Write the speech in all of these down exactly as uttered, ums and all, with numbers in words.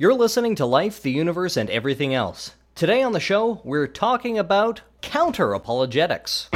You're listening to Life, the Universe, and Everything Else. Today on the show, we're talking about counter-apologetics.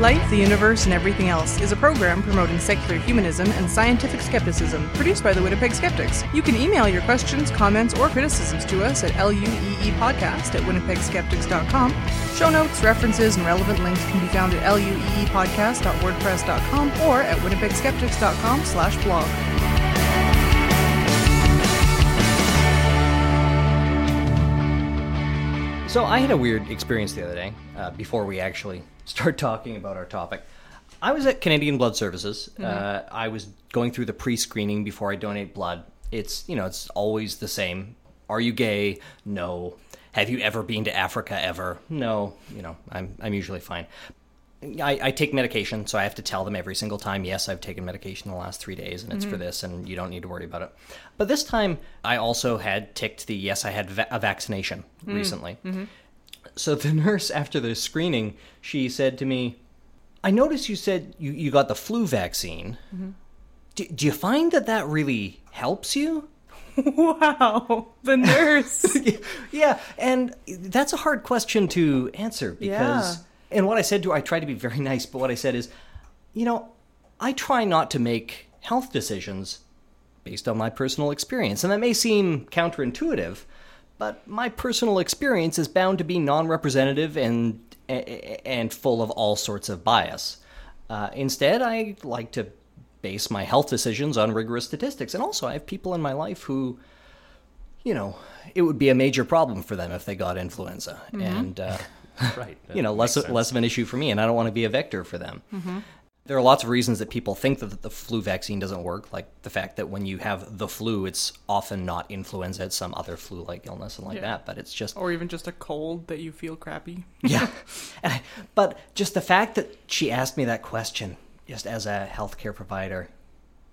Life, the Universe, and Everything Else is a program promoting secular humanism and scientific skepticism produced by the Winnipeg Skeptics. You can email your questions, comments, or criticisms to us at lueepodcast at winnipeg skeptics dot com. Show notes, references, and relevant links can be found at lueepodcast dot wordpress dot com or at winnipeg skeptics dot com slash blog. So I had a weird experience the other day uh, before we actually start talking about our topic. I was at Canadian Blood Services. Mm-hmm. Uh, I was going through the pre-screening before I donate blood. It's, you know, it's always the same. Are you gay? No. Have you ever been to Africa ever? No. You know, I'm I'm usually fine. I, I take medication, so I have to tell them every single time, yes, I've taken medication the last three days, and it's mm-hmm. for this, and you don't need to worry about it. But this time, I also had ticked the, yes, I had va- a vaccination mm-hmm. recently. Mm-hmm. So the nurse, after the screening, she said to me, I noticed you said you, you got the flu vaccine. Mm-hmm. Do, do you find that that really helps you? Wow, the nurse. Yeah, and that's a hard question to answer because... Yeah. And what I said to her, I tried to be very nice, but what I said is, you know, I try not to make health decisions based on my personal experience. And that may seem counterintuitive, but my personal experience is bound to be non-representative and and full of all sorts of bias. Uh, instead, I like to base my health decisions on rigorous statistics. And also, I have people in my life who, you know, it would be a major problem for them if they got influenza. Mm-hmm. And... Uh, Right, you know, less less of an issue for me, and I don't want to be a vector for them. Mm-hmm. There are lots of reasons that people think that the flu vaccine doesn't work, like the fact that when you have the flu, it's often not influenza, it's some other flu-like illness and like yeah. that, but it's just... Or even just a cold that you feel crappy. Yeah, and I, but just the fact that she asked me that question, just as a healthcare provider.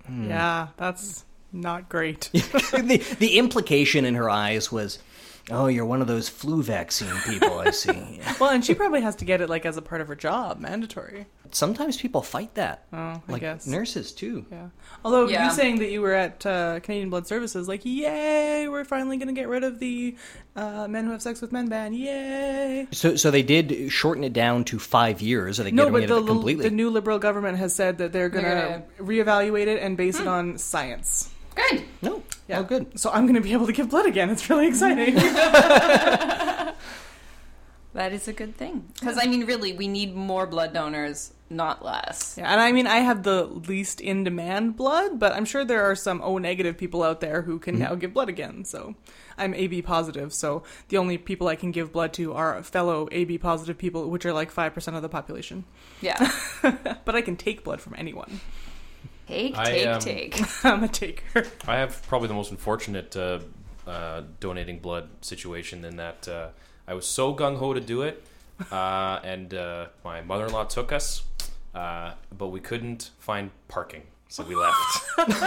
Hmm. Yeah, that's not great. the, the implication in her eyes was... Oh, you're one of those flu vaccine people, I see. Well, and she probably has to get it, like, as a part of her job, mandatory. Sometimes people fight that. Oh, I like guess. Nurses, too. Yeah. Although, yeah. you saying that you were at uh, Canadian Blood Services, like, yay, we're finally going to get rid of the uh, men who have sex with men ban, yay. So so they did shorten it down to five years, or they no, get rid the, of it completely? No, but the new Liberal government has said that they're going to yeah. reevaluate it and base hmm. it on science. Good. No. Yeah. Oh, good. So I'm going to be able to give blood again. It's really exciting. That is a good thing. Because, I mean, really, we need more blood donors, not less. Yeah, and I mean, I have the least in-demand blood, but I'm sure there are some O-negative people out there who can mm-hmm. now give blood again. So I'm A B positive, so the only people I can give blood to are fellow A B positive people, which are like five percent of the population. Yeah. But I can take blood from anyone. Take, take, I, um, take. I'm a taker. I have probably the most unfortunate uh, uh, donating blood situation in that uh, I was so gung-ho to do it, uh, and uh, my mother-in-law took us, uh, but we couldn't find parking, so we left. Oh,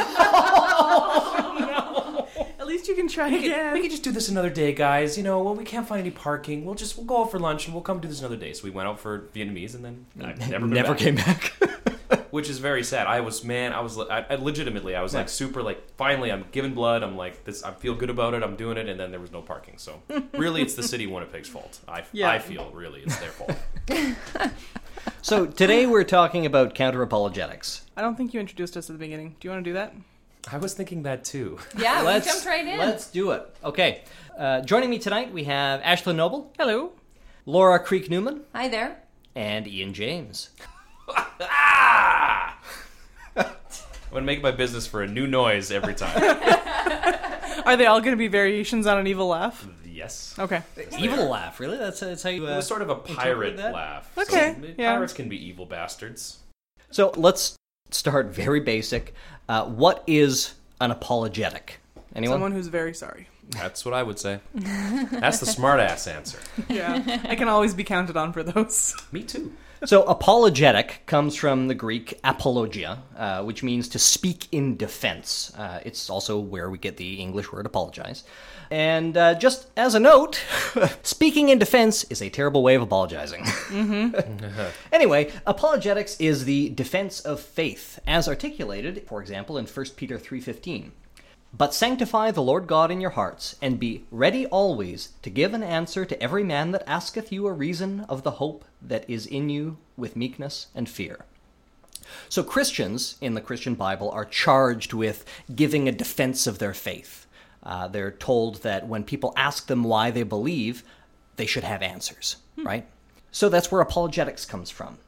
no. At least you can try we again. Could, we could just do this another day, guys. You know, well, we can't find any parking. We'll just we'll go out for lunch, and we'll come do this another day. So we went out for Vietnamese, and then I never, never back. came back. Which is very sad. I was, man, I was, I, I legitimately, I was yeah. like super like, finally I'm giving blood, I'm like, this, I feel good about it, I'm doing it, and then there was no parking. So really it's the city of Winnipeg's fault. I, yeah. I feel really it's their fault. So today we're talking about counter-apologetics. I don't think you introduced us at the beginning. Do you want to do that? I was thinking that too. Yeah, let's, we jumped right in. Let's do it. Okay. Uh, joining me tonight we have Ashlyn Noble. Hello. Laura Creek Newman. Hi there. And Ian James. Ah! I'm gonna make my business for a new noise every time. Are they all gonna be variations on an evil laugh? Yes. Okay. Yes, evil laugh, really? That's, that's how you. Uh, it was sort of a pirate laugh. Okay. So yeah. Pirates can be evil bastards. So let's start very basic. Uh, what is an apologetic? Anyone? Someone who's very sorry. That's what I would say. That's the smart-ass answer. Yeah, I can always be counted on for those. Me too. So apologetic comes from the Greek apologia, uh, which means to speak in defense. Uh, it's also where we get the English word apologize. And uh, just as a note, speaking in defense is a terrible way of apologizing. Mm-hmm. Anyway, apologetics is the defense of faith, as articulated, for example, in First Peter three fifteen. But sanctify the Lord God in your hearts, and be ready always to give an answer to every man that asketh you a reason of the hope that is in you with meekness and fear. So Christians in the Christian Bible are charged with giving a defense of their faith. Uh, they're told that when people ask them why they believe, they should have answers, hmm. right? So that's where apologetics comes from.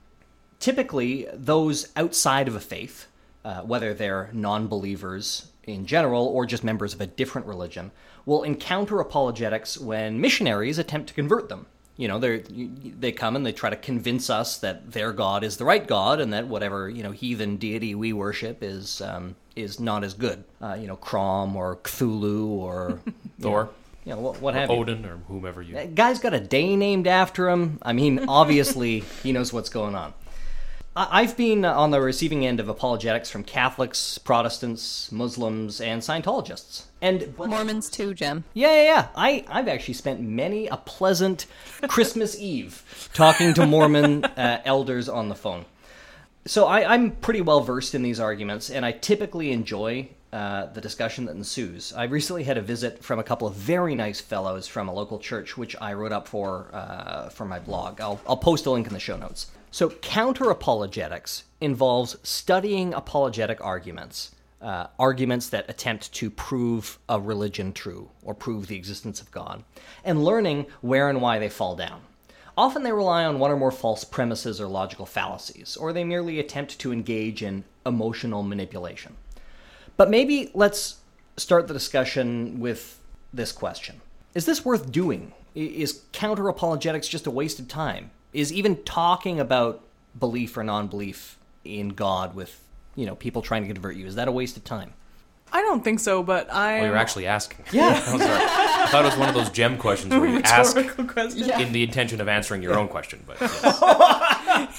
Typically, those outside of a faith, uh, whether they're non-believers in general, or just members of a different religion, will encounter apologetics when missionaries attempt to convert them. You know, they they come and they try to convince us that their God is the right God, and that whatever, you know, heathen deity we worship is um, is not as good. Uh, you know, Krom or Cthulhu or Thor. You know, what, what have you. Odin or whomever you. That guy's got a day named after him. I mean, obviously he knows what's going on. I've been on the receiving end of apologetics from Catholics, Protestants, Muslims, and Scientologists. And Mormons too, Jim. Yeah, yeah, yeah. I, I've actually spent many a pleasant Christmas Eve talking to Mormon uh, elders on the phone. So I, I'm pretty well versed in these arguments, and I typically enjoy uh, the discussion that ensues. I recently had a visit from a couple of very nice fellows from a local church, which I wrote up for uh, for my blog. I'll, I'll post a link in the show notes. So counter-apologetics involves studying apologetic arguments, uh, arguments that attempt to prove a religion true or prove the existence of God, and learning where and why they fall down. Often they rely on one or more false premises or logical fallacies, or they merely attempt to engage in emotional manipulation. But maybe let's start the discussion with this question. Is this worth doing? Is counter-apologetics just a waste of time? Is even talking about belief or non-belief in God with, you know, people trying to convert you, is that a waste of time? I don't think so, but I... Well, you're actually asking. Yeah. I'm sorry. I thought it was one of those gem questions where you ask yeah. in the intention of answering your yeah. own question, but... Yes.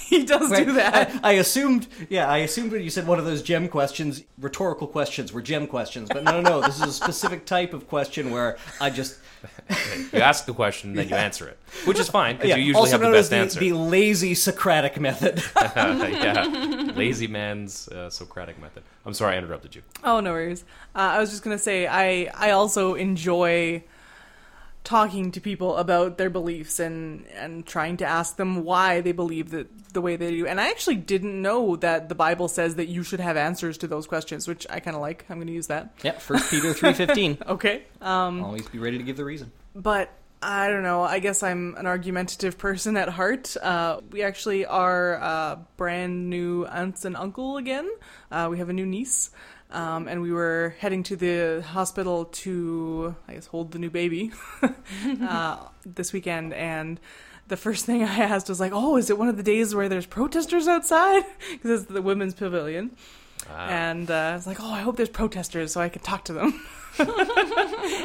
He does right. do that. I, I assumed, yeah, I assumed when you said one of those gem questions, rhetorical questions were gem questions, but no, no, no, this is a specific type of question where I just... You ask the question, then yeah. you answer it, which is fine, because yeah. you usually also have the best the, answer. The lazy Socratic method. Yeah, lazy man's uh, Socratic method. I'm sorry I interrupted you. Oh, no worries. Uh, I was just going to say, I, I also enjoy talking to people about their beliefs and, and trying to ask them why they believe that the way they do. And I actually didn't know that the Bible says that you should have answers to those questions, which I kind of like. I'm going to use that. Yeah, First Peter three fifteen. Okay. Um, Always be ready to give the reason. But I don't know. I guess I'm an argumentative person at heart. Uh, we actually are uh, brand new aunts and uncle again. Uh, we have a new niece. Um, and we were heading to the hospital to, I guess, hold the new baby uh, this weekend. And the first thing I asked was like, oh, is it one of the days where there's protesters outside? Because it's the women's pavilion. Wow. And uh, I was like, oh, I hope there's protesters so I can talk to them.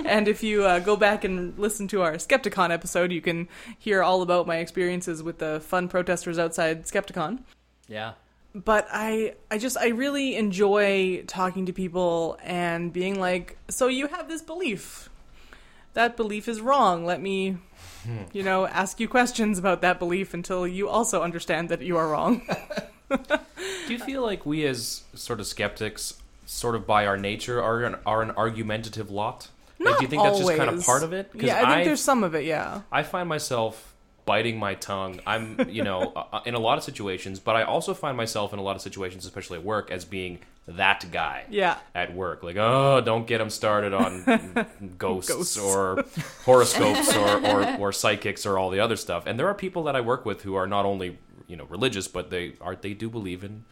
And if you uh, go back and listen to our Skepticon episode, you can hear all about my experiences with the fun protesters outside Skepticon. Yeah. But I, I just, I really enjoy talking to people and being like, so you have this belief. That belief is wrong. Let me, you know, ask you questions about that belief until you also understand that you are wrong. Do you feel like we as sort of skeptics, sort of by our nature, are an, are an argumentative lot? Not like, do you think always. That's just kind of part of it? Yeah, I think I, there's some of it, yeah. I find myself... biting my tongue. I'm, you know, uh, in a lot of situations, but I also find myself in a lot of situations, especially at work, as being that guy. Yeah. At work. Like, oh, don't get him started on ghosts, ghosts or horoscopes or, or, or psychics or all the other stuff. And there are people that I work with who are not only, you know, religious, but they are, they do believe in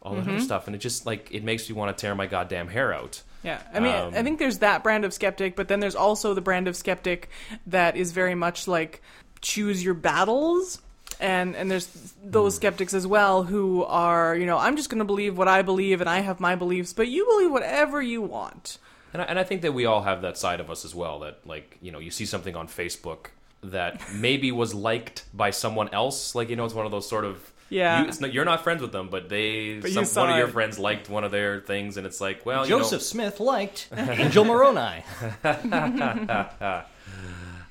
all that mm-hmm. other stuff. And it just, like, it makes me want to tear my goddamn hair out. Yeah, I mean, um, I think there's that brand of skeptic, but then there's also the brand of skeptic that is very much like... choose your battles, and and there's those skeptics as well who are, you know, I'm just going to believe what I believe and I have my beliefs, but you believe whatever you want. And I, and I think that we all have that side of us as well, that, like, you know, you see something on Facebook that maybe was liked by someone else. Like, you know, it's one of those sort of, yeah, you, it's not, you're not friends with them, but they, but some, saw, one of your friends liked one of their things, and it's like, well, Joseph you Joseph know, Smith liked Angel Moroni.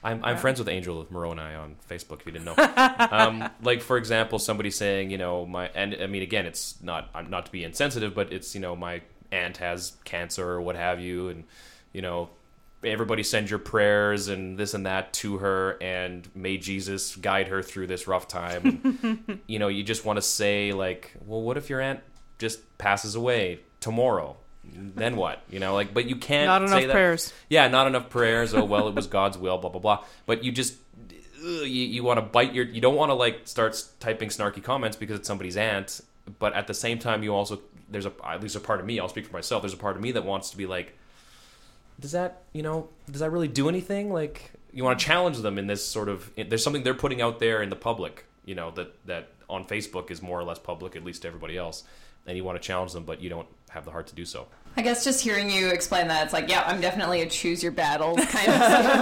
I'm, I'm friends with Angel Moroni on Facebook, if you didn't know. um, like, for example, somebody saying, you know, my, and I mean, again, it's not, I'm not to be insensitive, but it's, you know, my aunt has cancer or what have you, and, you know, everybody send your prayers and this and that to her, and may Jesus guide her through this rough time. And, you know, you just want to say, like, well, what if your aunt just passes away tomorrow? Then what? You know, like, but you can't not enough say that. Prayers. Yeah, not enough prayers. Oh, well, it was God's will, blah, blah, blah. But you just, you, you want to bite your, you don't want to, like, start typing snarky comments because it's somebody's aunt. But at the same time, you also, there's a, at least a part of me, I'll speak for myself, there's a part of me that wants to be like, does that, you know, does that really do anything? Like, you want to challenge them in this sort of, there's something they're putting out there in the public, you know, that, that on Facebook is more or less public, at least to everybody else. And you want to challenge them, but you don't have the heart to do so. I guess just hearing you explain that, it's like, yeah, I'm definitely a choose your battles kind of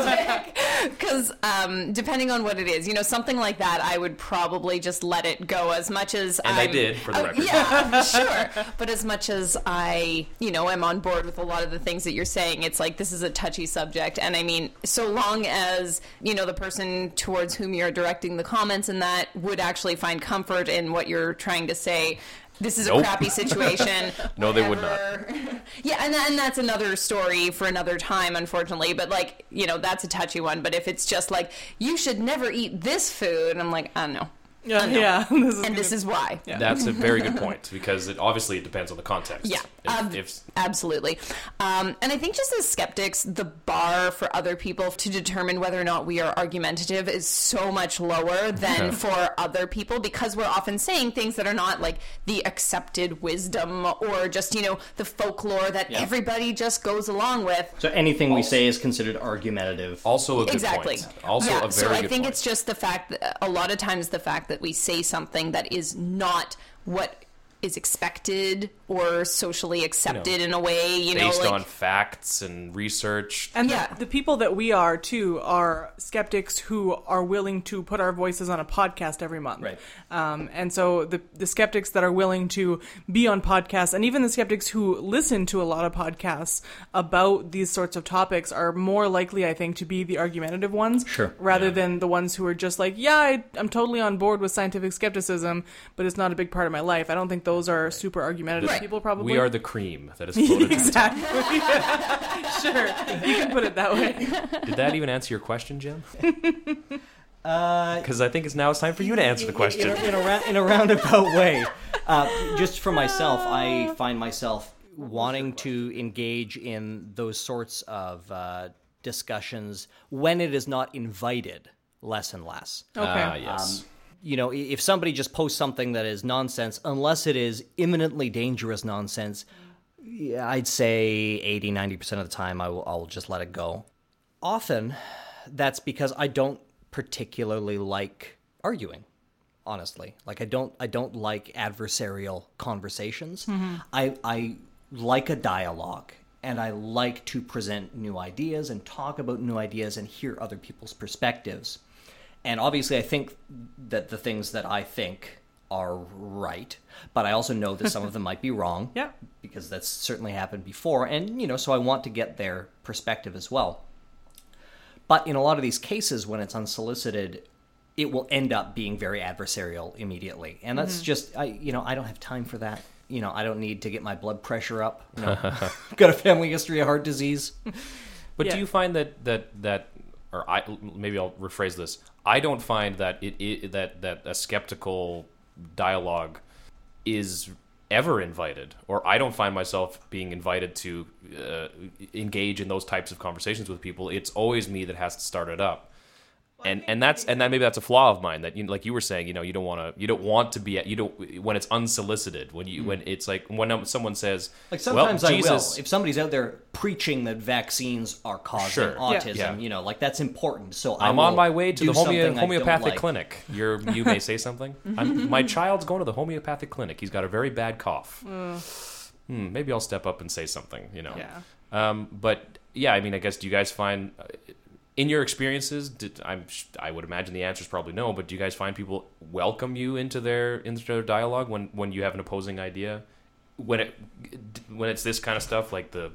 subject. Because um, depending on what it is, you know, something like that, I would probably just let it go as much as I... And I'm, I did, for the uh, record. Yeah, sure. But as much as I, you know, am on board with a lot of the things that you're saying, it's like, this is a touchy subject. And I mean, so long as, you know, the person towards whom you're directing the comments and that would actually find comfort in what you're trying to say, this is nope. a crappy situation. No, whatever. They would not. Yeah, and, and that's another story for another time, unfortunately. But, like, you know, that's a touchy one. But if it's just like, you should never eat this food, I'm like, I don't know. Yeah, uh, no. yeah. This is and this is why. Yeah. That's a very good point, because it obviously it depends on the context. Yeah, if, ab- if... absolutely. Um, and I think just as skeptics, the bar for other people to determine whether or not we are argumentative is so much lower than yeah. for other people, because we're often saying things that are not like the accepted wisdom or just, you know, the folklore that yeah. everybody just goes along with. So anything also, we say is considered argumentative. Also a good exactly. point. Also yeah. a very so good point. So I think point. It's just the fact that a lot of times the fact that that we say something that is not what is expected or socially accepted, you know, in a way, you know, based like, on facts and research. And yeah. the, the people that we are, too, are skeptics who are willing to put our voices on a podcast every month. Right. Um, and so the, the skeptics that are willing to be on podcasts, and even the skeptics who listen to a lot of podcasts about these sorts of topics, are more likely, I think, to be the argumentative ones sure. rather yeah. than the ones who are just like, yeah, I, I'm totally on board with scientific skepticism, but it's not a big part of my life. I don't think those are super argumentative right. people, probably. We are the cream that is floated. Exactly. Sure. You can put it that way. Did that even answer your question, Jim? Because uh, I think it's now it's time for you to answer the question. In a, in a, ra- in a roundabout way. Uh, just for myself, I find myself wanting to engage in those sorts of uh, discussions when it is not invited less and less. Okay. Uh, yes. Um, You know, if somebody just posts something that is nonsense, unless it is imminently dangerous nonsense, I'd say eighty, ninety percent of the time I will, I'll just let it go. Often, that's because I don't particularly like arguing, honestly. Like, I don't I don't like adversarial conversations. Mm-hmm. I I like a dialogue, and I like to present new ideas and talk about new ideas and hear other people's perspectives. And obviously, I think that the things that I think are right, but I also know that some of them might be wrong, yeah. because that's certainly happened before. And, you know, so I want to get their perspective as well. But in a lot of these cases, when it's unsolicited, it will end up being very adversarial immediately. And that's mm-hmm. just, I, you know, I don't have time for that. You know, I don't need to get my blood pressure up. You know, got a family history of heart disease. But yeah. do you find that that that... Or I maybe I'll rephrase this. I don't find that it, it that that a skeptical dialogue is ever invited, or I don't find myself being invited to uh, engage in those types of conversations with people. It's always me that has to start it up, well, and and that's and that maybe that's a flaw of mine. That you, like you were saying, you know, you don't want to you don't want to be at, you don't when it's unsolicited when you mm-hmm. when it's like when someone says like sometimes well, I Jesus, will if somebody's out there preaching that vaccines are causing sure. autism, yeah. Yeah. you know, like that's important. So I I'm on my way to the homeo- homeopathic like. clinic. You're, you may say something. I'm, my child's going to the homeopathic clinic. He's got a very bad cough. Mm. Hmm, maybe I'll step up and say something, you know. Yeah. Um, but yeah, I mean, I guess, do you guys find, in your experiences, did, I'm, I would imagine the answer is probably no, but do you guys find people welcome you into their into their dialogue when, when you have an opposing idea? When it when it's this kind of stuff, like the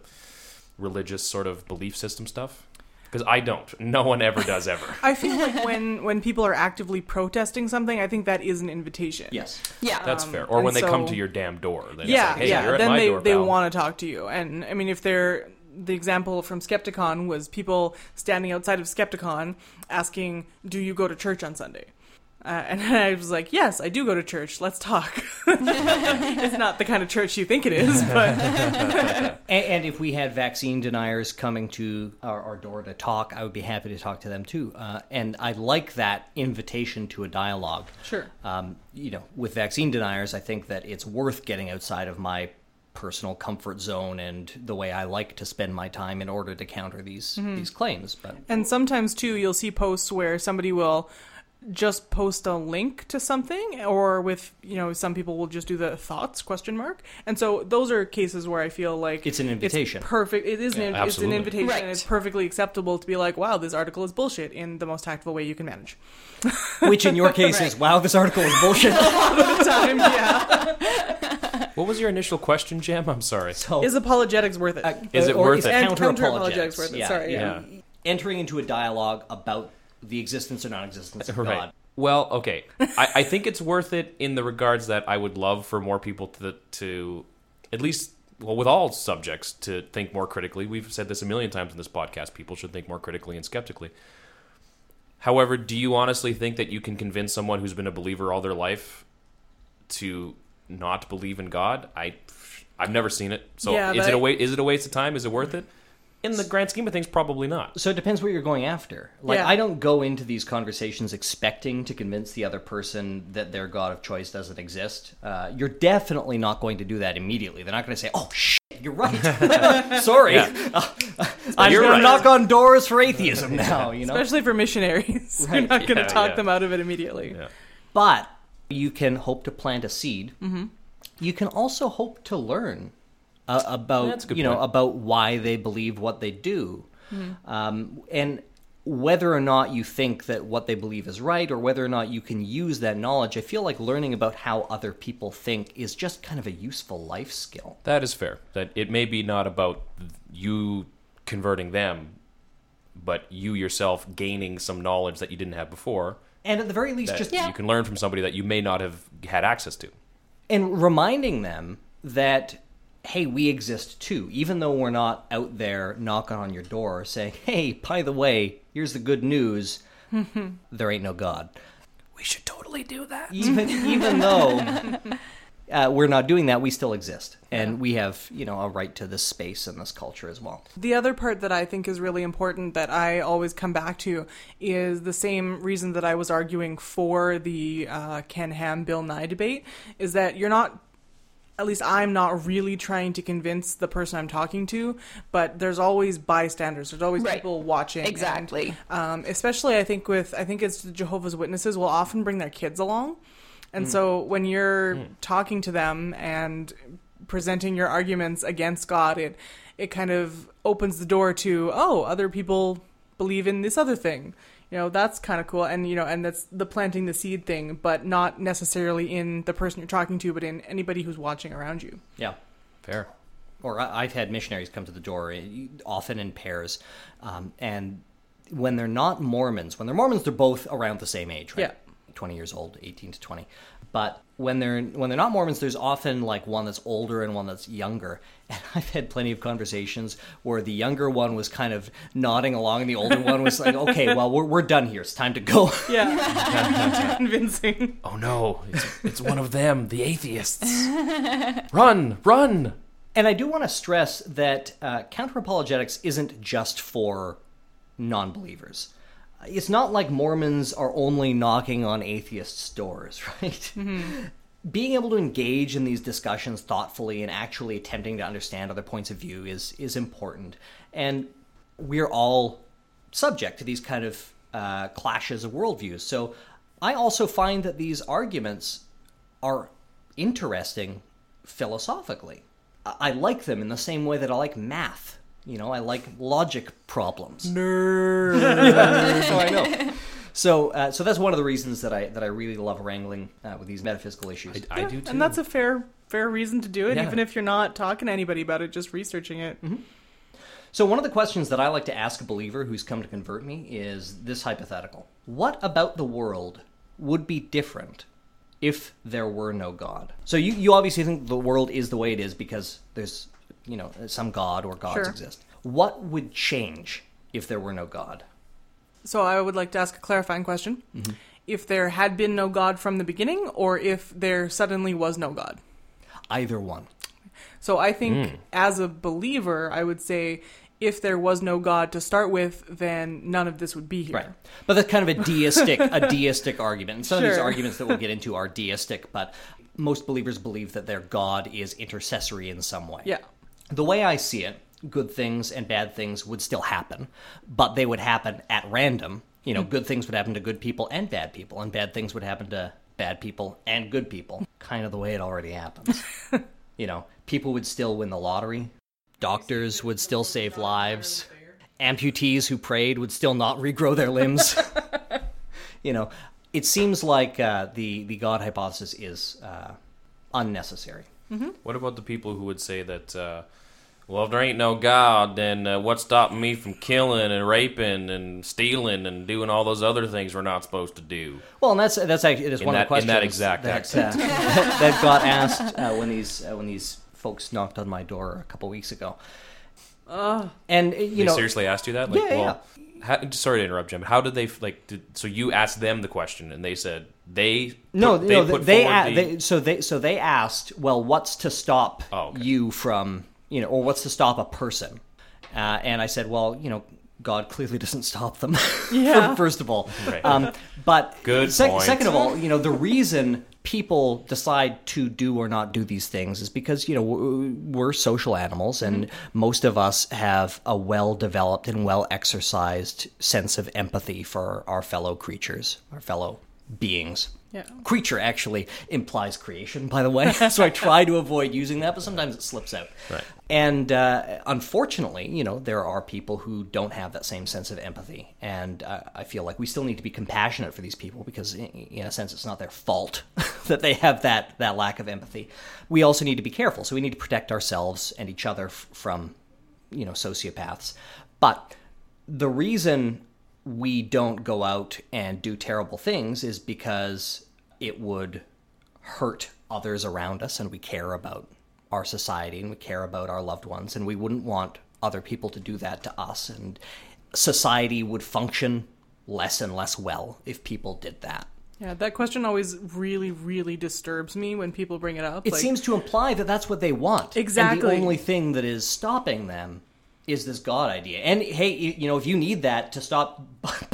religious sort of belief system stuff? Because I don't. No one ever does, ever. I feel like when, when people are actively protesting something, I think that is an invitation. Yes. Yeah. That's um, fair. Or when they so, come to your damn door. Then yeah, it's like, hey, yeah. You're at then my they, door, they want to talk to you. And, I mean, if they're... The example from Skepticon was people standing outside of Skepticon asking, do you go to church on Sunday? Uh, and I was like, yes, I do go to church. Let's talk. It's not the kind of church you think it is. But and, and if we had vaccine deniers coming to our, our door to talk, I would be happy to talk to them too. Uh, and I like that invitation to a dialogue. Sure. Um, you know, with vaccine deniers, I think that it's worth getting outside of my personal comfort zone and the way I like to spend my time in order to counter these mm-hmm. these claims. But and sometimes too, you'll see posts where somebody will just post a link to something, or with, you know, some people will just do the thoughts question mark. And so those are cases where I feel like it's an invitation. It's perfect. It is an, yeah, it's an invitation. Right. And it's perfectly acceptable to be like, wow, this article is bullshit, in the most tactful way you can manage. Which in your case right. is, wow, this article is bullshit. A lot of the time, yeah. What was your initial question, Jam? I'm sorry. So, is apologetics worth it? Uh, is it or worth is it? Counter-apologetics worth it? Yeah, sorry. Yeah. Yeah. Entering into a dialogue about the existence or non-existence of right. God. Well, okay. I, I think it's worth it in the regards that I would love for more people to, to, at least, well, with all subjects, to think more critically. We've said this a million times in this podcast. People should think more critically and skeptically. However, do you honestly think that you can convince someone who's been a believer all their life to not believe in God? I, I've never seen it. So yeah, is, it a wa- is it a waste of time? Is it worth it? In the grand scheme of things, probably not. So it depends what you're going after. Like, yeah. I don't go into these conversations expecting to convince the other person that their God of choice doesn't exist. Uh, you're definitely not going to do that immediately. They're not going to say, oh, shit, you're right. Sorry. Yeah. Uh, I'm going right. to knock on doors for atheism now. You know? Especially for missionaries. Right. You're not going to yeah, talk yeah. them out of it immediately. Yeah. But you can hope to plant a seed. Mm-hmm. You can also hope to learn. Uh, about you know point. about why they believe what they do, mm-hmm. um, and whether or not you think that what they believe is right, or whether or not you can use that knowledge. I feel like learning about how other people think is just kind of a useful life skill. That is fair. That it may be not about you converting them, but you yourself gaining some knowledge that you didn't have before. And at the very least, just yeah. you can learn from somebody that you may not have had access to, and reminding them that, hey, we exist too, even though we're not out there knocking on your door saying, hey, by the way, here's the good news, there ain't no God. We should totally do that. Even even though uh, we're not doing that, we still exist. And yeah. we have, you know, a right to this space and this culture as well. The other part that I think is really important that I always come back to is the same reason that I was arguing for the uh, Ken Ham, Bill Nye debate, is that you're not, at least I'm not really trying to convince the person I'm talking to, but there's always bystanders. There's always right. people watching. Exactly. And, um, especially, I think with, I think it's the Jehovah's Witnesses will often bring their kids along. And mm. so when you're mm. talking to them and presenting your arguments against God, it, it kind of opens the door to, oh, other people believe in this other thing. You know, that's kind of cool. And, you know, and that's the planting the seed thing, but not necessarily in the person you're talking to, but in anybody who's watching around you. Yeah, fair. Or I've had missionaries come to the door, often in pairs. Um, and when they're not Mormons, when they're Mormons, they're both around the same age, right? Yeah. twenty years old, eighteen to twenty. But when they're when they're not Mormons, there's often like one that's older and one that's younger. And I've had plenty of conversations where the younger one was kind of nodding along, and the older one was like, "Okay, well, we're we're done here. It's time to go." Yeah, convincing. Oh no, it's, it's one of them, the atheists. Run, run! And I do want to stress that uh, counter-apologetics isn't just for non-believers. It's not like Mormons are only knocking on atheists' doors, right? Mm-hmm. Being able to engage in these discussions thoughtfully and actually attempting to understand other points of view is is important. And we're all subject to these kind of uh, clashes of worldviews. So I also find that these arguments are interesting philosophically. I, I like them in the same way that I like math. you know, I like logic problems. Nerd. So I know. So, uh, so that's one of the reasons that I that I really love wrangling uh, with these metaphysical issues. I, I yeah, do too, and that's a fair fair reason to do it, yeah. even if you're not talking to anybody about it, just researching it. Mm-hmm. So, one of the questions that I like to ask a believer who's come to convert me is this hypothetical: what about the world would be different if there were no God? So, you you obviously think the world is the way it is because there's, you know, some God or gods sure. exist. What would change if there were no God? So I would like to ask a clarifying question. Mm-hmm. If there had been no God from the beginning, or if there suddenly was no God? Either one. So I think mm. as a believer, I would say if there was no God to start with, then none of this would be here. Right. But that's kind of a deistic, a deistic argument. And some sure. of these arguments that we'll get into are deistic, but most believers believe that their God is intercessory in some way. Yeah. The way I see it, good things and bad things would still happen, but they would happen at random. You know, good things would happen to good people and bad people, and bad things would happen to bad people and good people. Kind of the way it already happens. You know, people would still win the lottery. Doctors would still save lives. Amputees who prayed would still not regrow their limbs. You know, it seems like uh, the, the God hypothesis is uh, unnecessary. Mm-hmm. What about the people who would say that... Uh... well, if there ain't no God, then uh, what's stopping me from killing and raping and stealing and doing all those other things we're not supposed to do? Well, and that's that's actually that's one that, of the questions in that exact that, uh, that got asked uh, when these uh, when these folks knocked on my door a couple weeks ago. Uh, and you they know, seriously asked you that? Like, yeah, well, yeah. How, sorry to interrupt, Jim. How did they like? Did, so you asked them the question, and they said they put, no, they no, put they, forward a, the... they so they so they asked, well, what's to stop oh, okay. you from? You know, or what's to stop a person? Uh, and I said, well, you know, God clearly doesn't stop them, yeah. first of all. Right. Um, but Good sec- second of all, you know, the reason people decide to do or not do these things is because, you know, we're social animals, and mm-hmm. most of us have a well-developed and well-exercised sense of empathy for our fellow creatures, our fellow beings. Yeah. Creature actually implies creation, by the way, so I try to avoid using that, but sometimes it slips out. Right. And uh, unfortunately, you know, there are people who don't have that same sense of empathy, and uh, I feel like we still need to be compassionate for these people because, in, in a sense, it's not their fault that they have that, that lack of empathy. We also need to be careful, so we need to protect ourselves and each other f- from, you know, sociopaths. But the reason... we don't go out and do terrible things is because it would hurt others around us, and we care about our society and we care about our loved ones, and we wouldn't want other people to do that to us, and society would function less and less well if people did that. Yeah, that question always really, really disturbs me when people bring it up. It like, seems to imply that that's what they want. Exactly. And the only thing that is stopping them is this God idea. And hey, you know, if you need that to stop,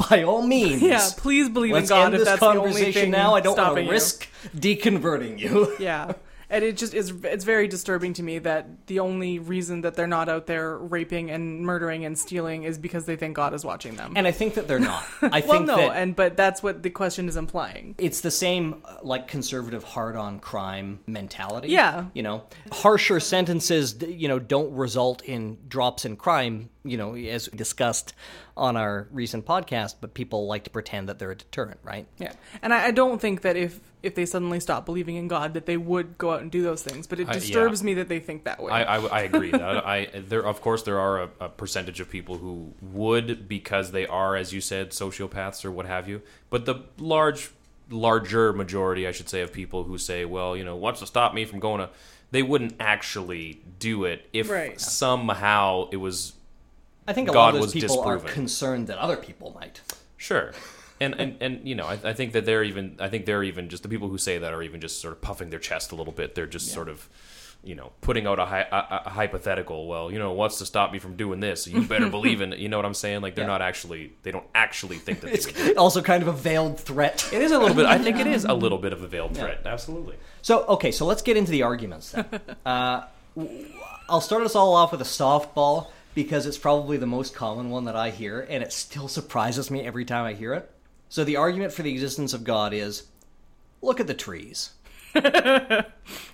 by all means. Yeah, please believe in God if that's the only thing now. I don't want to risk deconverting you. Yeah. And it just is, it's very disturbing to me that the only reason that they're not out there raping and murdering and stealing is because they think God is watching them. And I think that they're not. I think well, no, that, and but that's what the question is implying. It's the same, like, conservative hard-on crime mentality. Yeah. You know, harsher sentences, you know, don't result in drops in crime, you know, as we discussed on our recent podcast, but people like to pretend that they're a deterrent, right? Yeah. And I, I don't think that if... if they suddenly stop believing in God, that they would go out and do those things. But it disturbs uh, yeah. me that they think that way. I, I, I agree. I, I, there, of course, there are a, a percentage of people who would, because they are, as you said, sociopaths or what have you. But the large, larger majority, I should say, of people who say, well, you know, what's to stop me from going to... they wouldn't actually do it if right. somehow it was... I think a God lot of those people disproven. Are concerned that other people might. Sure. And, and and you know, I, I think that they're even, I think they're even just, the people who say that are even just sort of puffing their chest a little bit. They're just yeah. sort of, you know, putting out a, hi- a, a hypothetical, well, you know, what's to stop me from doing this? You better believe in it. You know what I'm saying? Like, they're yeah. not actually, they don't actually think that it's they would do it. Also kind of a veiled threat. It is a little bit, I think it is a little bit of a veiled yeah. threat. Absolutely. So, okay, so let's get into the arguments then. uh, I'll start us all off with a softball because it's probably the most common one that I hear, and it still surprises me every time I hear it. So the argument for the existence of God is, look at the trees.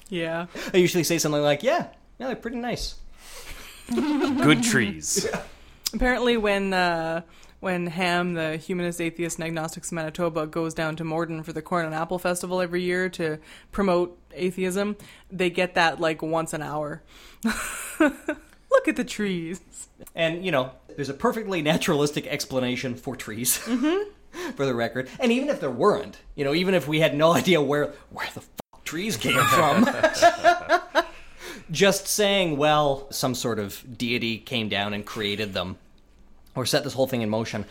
Yeah. I usually say something like, yeah, yeah, they're pretty nice. Good trees. Yeah. Apparently when uh, when Ham, the humanist, atheist, and agnostic from Manitoba, goes down to Morden for the Corn and Apple Festival every year to promote atheism, they get that like once an hour. Look at the trees. And, you know, there's a perfectly naturalistic explanation for trees. Mm-hmm. For the record. And even if there weren't, you know, even if we had no idea where, where the fuck trees came from... Just saying, well, some sort of deity came down and created them or set this whole thing in motion,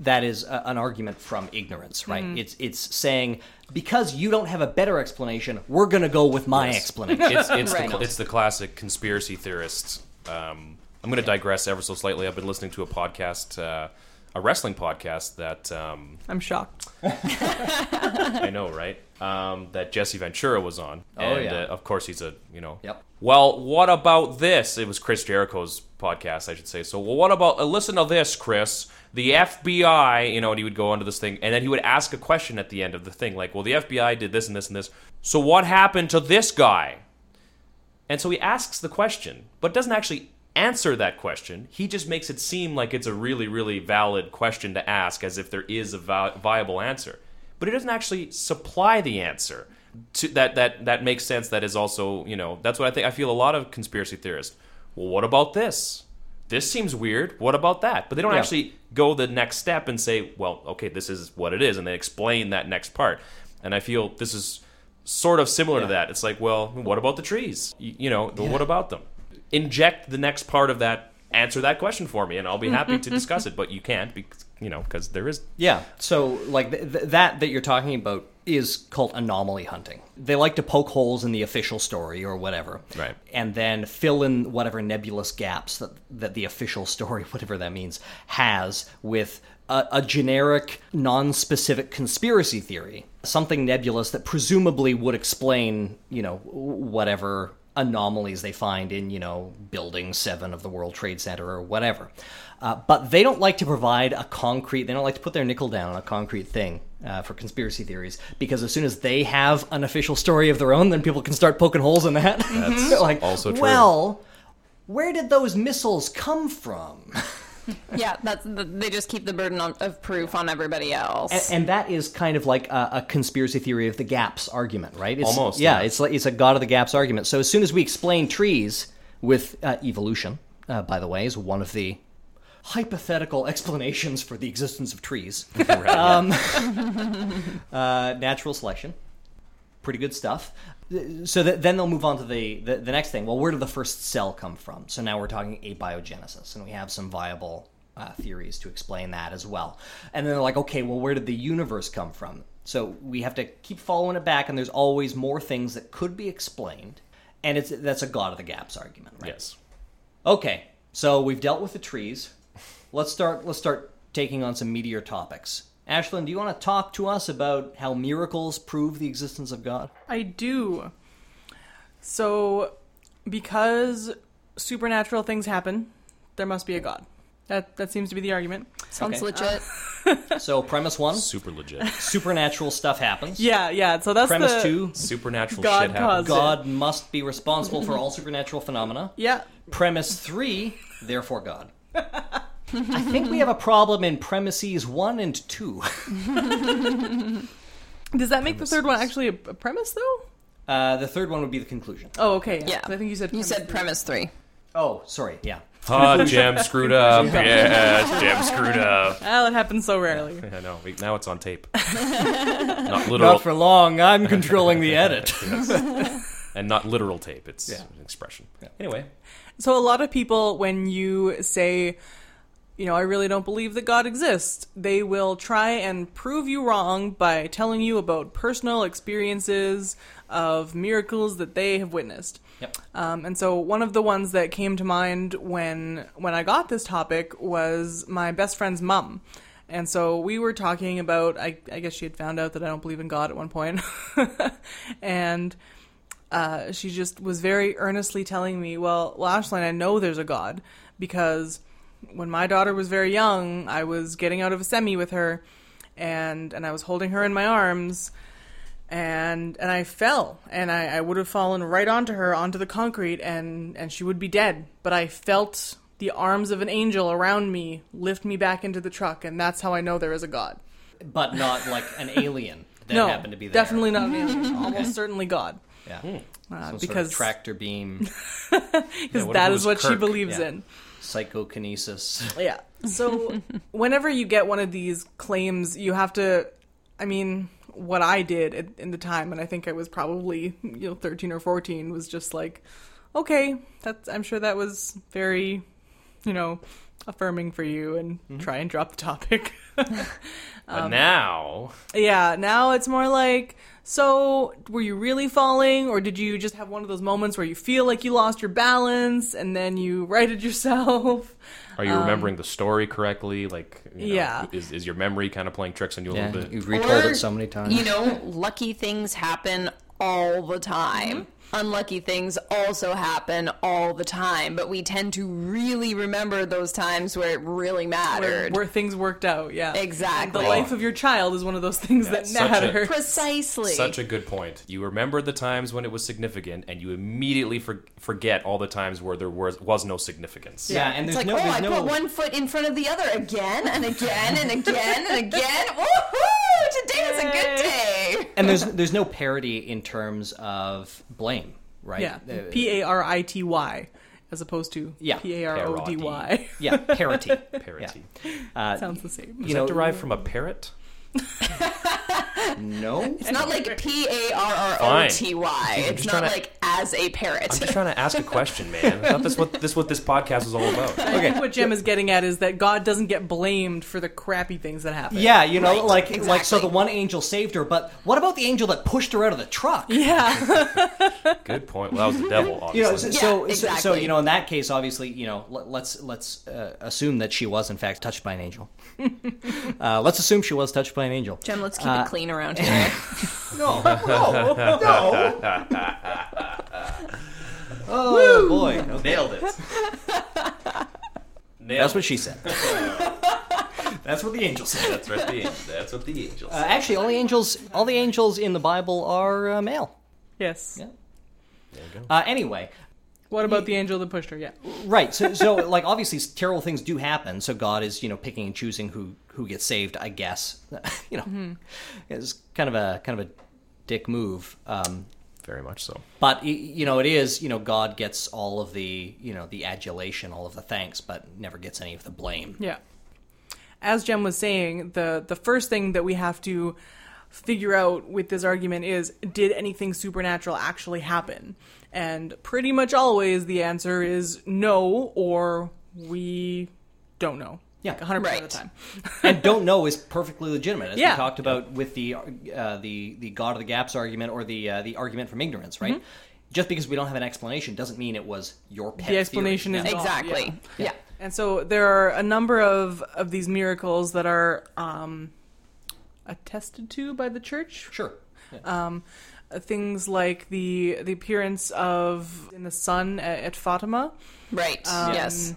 that is a, an argument from ignorance, right? Mm-hmm. It's it's saying, because you don't have a better explanation, we're going to go with my yes. explanation. It's, it's, right. the, it's the classic conspiracy theorists. Um, I'm going to digress ever so slightly. I've been listening to a podcast, uh, a wrestling podcast that... Um, I'm shocked. I know, right? Um, that Jesse Ventura was on. Oh, and, yeah. Uh, of course, he's a, you know... Yep. Well, what about this? It was Chris Jericho's podcast, I should say. So, well, what about, uh, listen to this, Chris. The F B I, you know, and he would go onto this thing, and then he would ask a question at the end of the thing, like, well, the F B I did this and this and this. So what happened to this guy? And so he asks the question, but doesn't actually answer that question. He just makes it seem like it's a really, really valid question to ask, as if there is a vi- viable answer. But he doesn't actually supply the answer. To, that, that that makes sense. That is also, you know, that's what I think. I feel a lot of conspiracy theorists. Well, what about this? This seems weird. What about that? But they don't yeah. actually go the next step and say, well, okay, this is what it is, and they explain that next part. And I feel this is sort of similar yeah. to that. It's like, well, what about the trees? You, you know, yeah. what about them? Inject the next part of that. Answer that question for me, and I'll be happy to discuss it. But you can't, because, you know, because there is yeah. So like th- th- that that you're talking about is called anomaly hunting. They like to poke holes in the official story or whatever, right? And then fill in whatever nebulous gaps that that the official story, whatever that means, has with a, a generic, non-specific conspiracy theory, something nebulous that presumably would explain, you know, whatever anomalies they find in, you know, Building seven of the World Trade Center or whatever. Uh, but they don't like to provide a concrete, they don't like to put their nickel down on a concrete thing uh, for conspiracy theories, because as soon as they have an official story of their own, then people can start poking holes in that. That's like, also true. Well, where did those missiles come from? Yeah, that's the, they just keep the burden on, of proof on everybody else, and, and that is kind of like a, a conspiracy theory of the gaps argument, right? It's, almost, yeah, yeah. It's like it's a God of the gaps argument. So as soon as we explain trees with uh, evolution, uh, by the way, is one of the hypothetical explanations for the existence of trees, right, um, uh, natural selection, pretty good stuff. So that, then they'll move on to the, the, the next thing. Well, where did the first cell come from? So now we're talking abiogenesis, and we have some viable uh, theories to explain that as well. And then they're like, okay, well, where did the universe come from? So we have to keep following it back, and there's always more things that could be explained. And it's that's a God of the gaps argument, right? Yes. Okay, so we've dealt with the trees. Let's start. Let's start taking on some meatier topics. Ashlyn, do you want to talk to us about how miracles prove the existence of God? I do. So, because supernatural things happen, there must be a God. That that seems to be the argument. Sounds okay. legit. Uh, so, premise one. Super legit. Supernatural stuff happens. Yeah, yeah. So that's premise the... two. Supernatural God shit happens. God must be responsible for all supernatural phenomena. Yeah. Premise three, therefore God. I think we have a problem in premises one and two. Does that make premises. the third one actually a premise, though? Uh, the third one would be the conclusion. Oh, okay. Yeah. I think you said premise. You said premise three. Oh, sorry. Yeah. Oh, Jem screwed up. Yeah, Jem screwed up. Well, it happens so rarely. I know. Now it's on tape. Not literal. Not for long. I'm controlling the edit. Yes. And not literal tape. It's yeah. an expression. Yeah. Anyway. So a lot of people, when you say... you know, I really don't believe that God exists. They will try and prove you wrong by telling you about personal experiences of miracles that they have witnessed. Yep. Um, and so one of the ones that came to mind when when I got this topic was my best friend's mom. And so we were talking about, I, I guess she had found out that I don't believe in God at one point. And uh, she just was very earnestly telling me, well, well, Ashlyn, I know there's a God because... when my daughter was very young, I was getting out of a semi with her, and and I was holding her in my arms, and and I fell, and I, I would have fallen right onto her, onto the concrete, and, and she would be dead. But I felt the arms of an angel around me lift me back into the truck, and that's how I know there is a God. But not like an alien that no, happened to be there. Definitely not an alien. Almost certainly God. Yeah. Mm. Uh, Some because sort of tractor beam. Because you know, that is what Kirk? she believes yeah. in. Psychokinesis. Yeah. So whenever you get one of these claims, you have to, I mean, what I did at, in the time, and I think I was probably, you know, thirteen or fourteen, was just like, okay, that's, I'm sure that was very, you know, affirming for you, and mm-hmm. try and drop the topic. um, but now. Yeah. Now it's more like, so were you really falling, or did you just have one of those moments where you feel like you lost your balance and then you righted yourself? Are you um, remembering the story correctly? Like, you know, yeah. Is, is your memory kind of playing tricks on you a yeah, little bit? You've retold or, it so many times. You know, lucky things happen all the time. Mm-hmm. Unlucky things also happen all the time, but we tend to really remember those times where it really mattered. Where, where things worked out, yeah. Exactly. The life of your child is one of those things yeah, that matter. Precisely. Such a good point. You remember the times when it was significant, and you immediately for, forget all the times where there was, was no significance. Yeah, yeah. And it's there's like, no, oh, there's I no... put one foot in front of the other again, and again, and again, and again. Woohoo! Today was a good day! And there's, there's no parity in terms of blame. Right? Yeah, P A R I T Y as opposed to yeah. P A R O D Y. Yeah, parity. Parity. Yeah. Uh, sounds the same. Is you that know, derived from a parrot? No. It's not like P A R R O T Y. Fine. It's not to, like as a parrot. I'm just trying to ask a question, man. I thought this, what, this what this podcast was all about. I okay. think what Jim is getting at is that God doesn't get blamed for the crappy things that happen. Yeah, you know, right. like, exactly. like so the one angel saved her, but what about the angel that pushed her out of the truck? Yeah. Good point. Well, that was the devil, obviously. You know, so, yeah, so, exactly. so, you know, in that case, obviously, you know, let, let's, let's uh, assume that she was, in fact, touched by an angel. Uh, let's assume she was touched by an angel. Jen, let's keep uh, it clean around here. no, no, no. oh, Woo! boy. Okay. Nailed it. Nailed That's it. what she said. That's what the angel said. That's what the angel said. That's what the angel said. Uh, actually, all the angels, all the angels in the Bible are uh, male. Yes. Yeah. There you go. Uh, anyway... What about the angel that pushed her? Yeah, right. So, so like, obviously, terrible things do happen. So God is, you know, picking and choosing who, who gets saved. I guess, you know, mm-hmm. it's kind of a kind of a dick move. Um, Very much so. But you know, it is. You know, God gets all of the, you know, the adulation, all of the thanks, but never gets any of the blame. Yeah. As Jem was saying, the the first thing that we have to figure out with this argument is, did anything supernatural actually happen? And pretty much always the answer is no, or we don't know. Yeah, like one hundred percent right. of the time. And don't know is perfectly legitimate, as yeah. we talked about with the uh, the the God of the Gaps argument, or the uh, the argument from ignorance, right? Mm-hmm. Just because we don't have an explanation doesn't mean it was your pet theory. The explanation theory. is yeah. exactly yeah. Yeah. yeah. And so there are a number of of these miracles that are um, attested to by the church. Sure. Yeah. Um, things like the the appearance of in the sun at, at Fatima, right? Um, yes,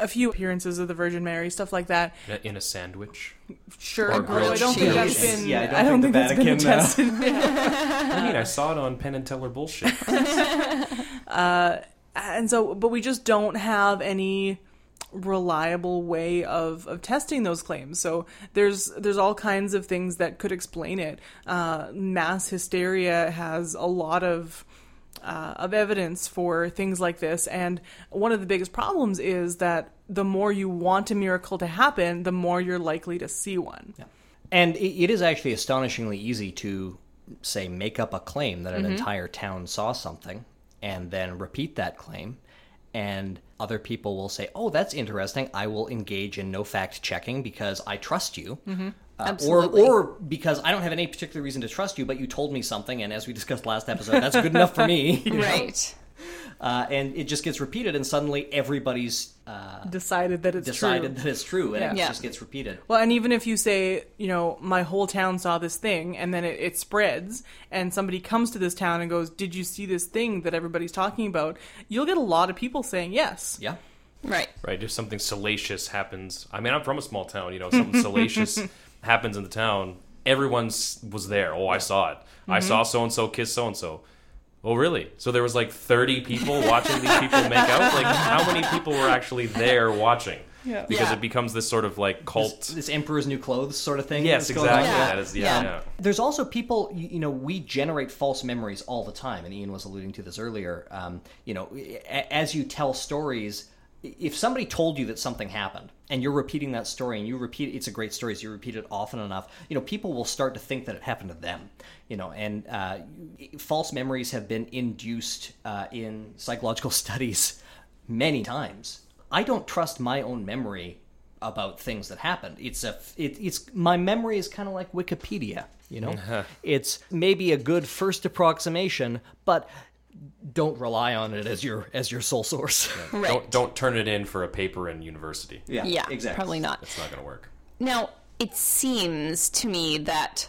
a few appearances of the Virgin Mary, stuff like that. In a sandwich, sure. Or grilled I don't cheese. think that's been. Yeah, I don't, I don't think, think that's Vatican, been attested. I mean, I saw it on Penn and Teller bullshit. uh, and so, but we just don't have any reliable way of, of testing those claims. So there's there's all kinds of things that could explain it. Uh, mass hysteria has a lot of uh, of evidence for things like this. And one of the biggest problems is that the more you want a miracle to happen, the more you're likely to see one. Yeah. And it, it is actually astonishingly easy to, say, make up a claim that an mm-hmm. entire town saw something and then repeat that claim. And other people will say, oh, that's interesting. I will engage in no fact checking because I trust you. Mm-hmm. Uh, or, or because I don't have any particular reason to trust you, but you told me something. And as we discussed last episode, that's good enough for me. Right. Uh, and it just gets repeated. And suddenly everybody's uh, decided that it's decided true. that it's true. And yeah. it yeah. just gets repeated. Well, and even if you say, you know, my whole town saw this thing, and then it, it spreads, and somebody comes to this town and goes, did you see this thing that everybody's talking about? You'll get a lot of people saying yes. Yeah. Right. Right. If something salacious happens. I mean, I'm from a small town, you know, something salacious happens in the town, everyone was there. Oh, I saw it. Mm-hmm. I saw so-and-so kiss so-and-so. Oh, really? So there was like thirty people watching these people make out? Like, how many people were actually there watching? Yeah. Because yeah. it becomes this sort of like cult. This, this Emperor's New Clothes sort of thing. Yes, exactly. Yeah. That is, yeah, yeah. yeah. There's also people, you know, we generate false memories all the time. And Ian was alluding to this earlier. Um, you know, as you tell stories, if somebody told you that something happened and you're repeating that story and you repeat, it's a great story, so you repeat it often enough, you know, people will start to think that it happened to them. You know, and uh, false memories have been induced uh, in psychological studies many times. I don't trust my own memory about things that happened. It's a, it, it's my memory is kind of like Wikipedia, you know? Uh-huh. It's maybe a good first approximation, but don't rely on it as your as your sole source. Yeah. Right. Don't don't turn it in for a paper in university. Yeah, yeah, exactly. Probably not. It's not going to work. Now, it seems to me that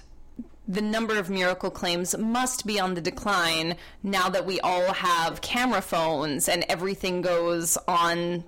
the number of miracle claims must be on the decline now that we all have camera phones and everything goes on,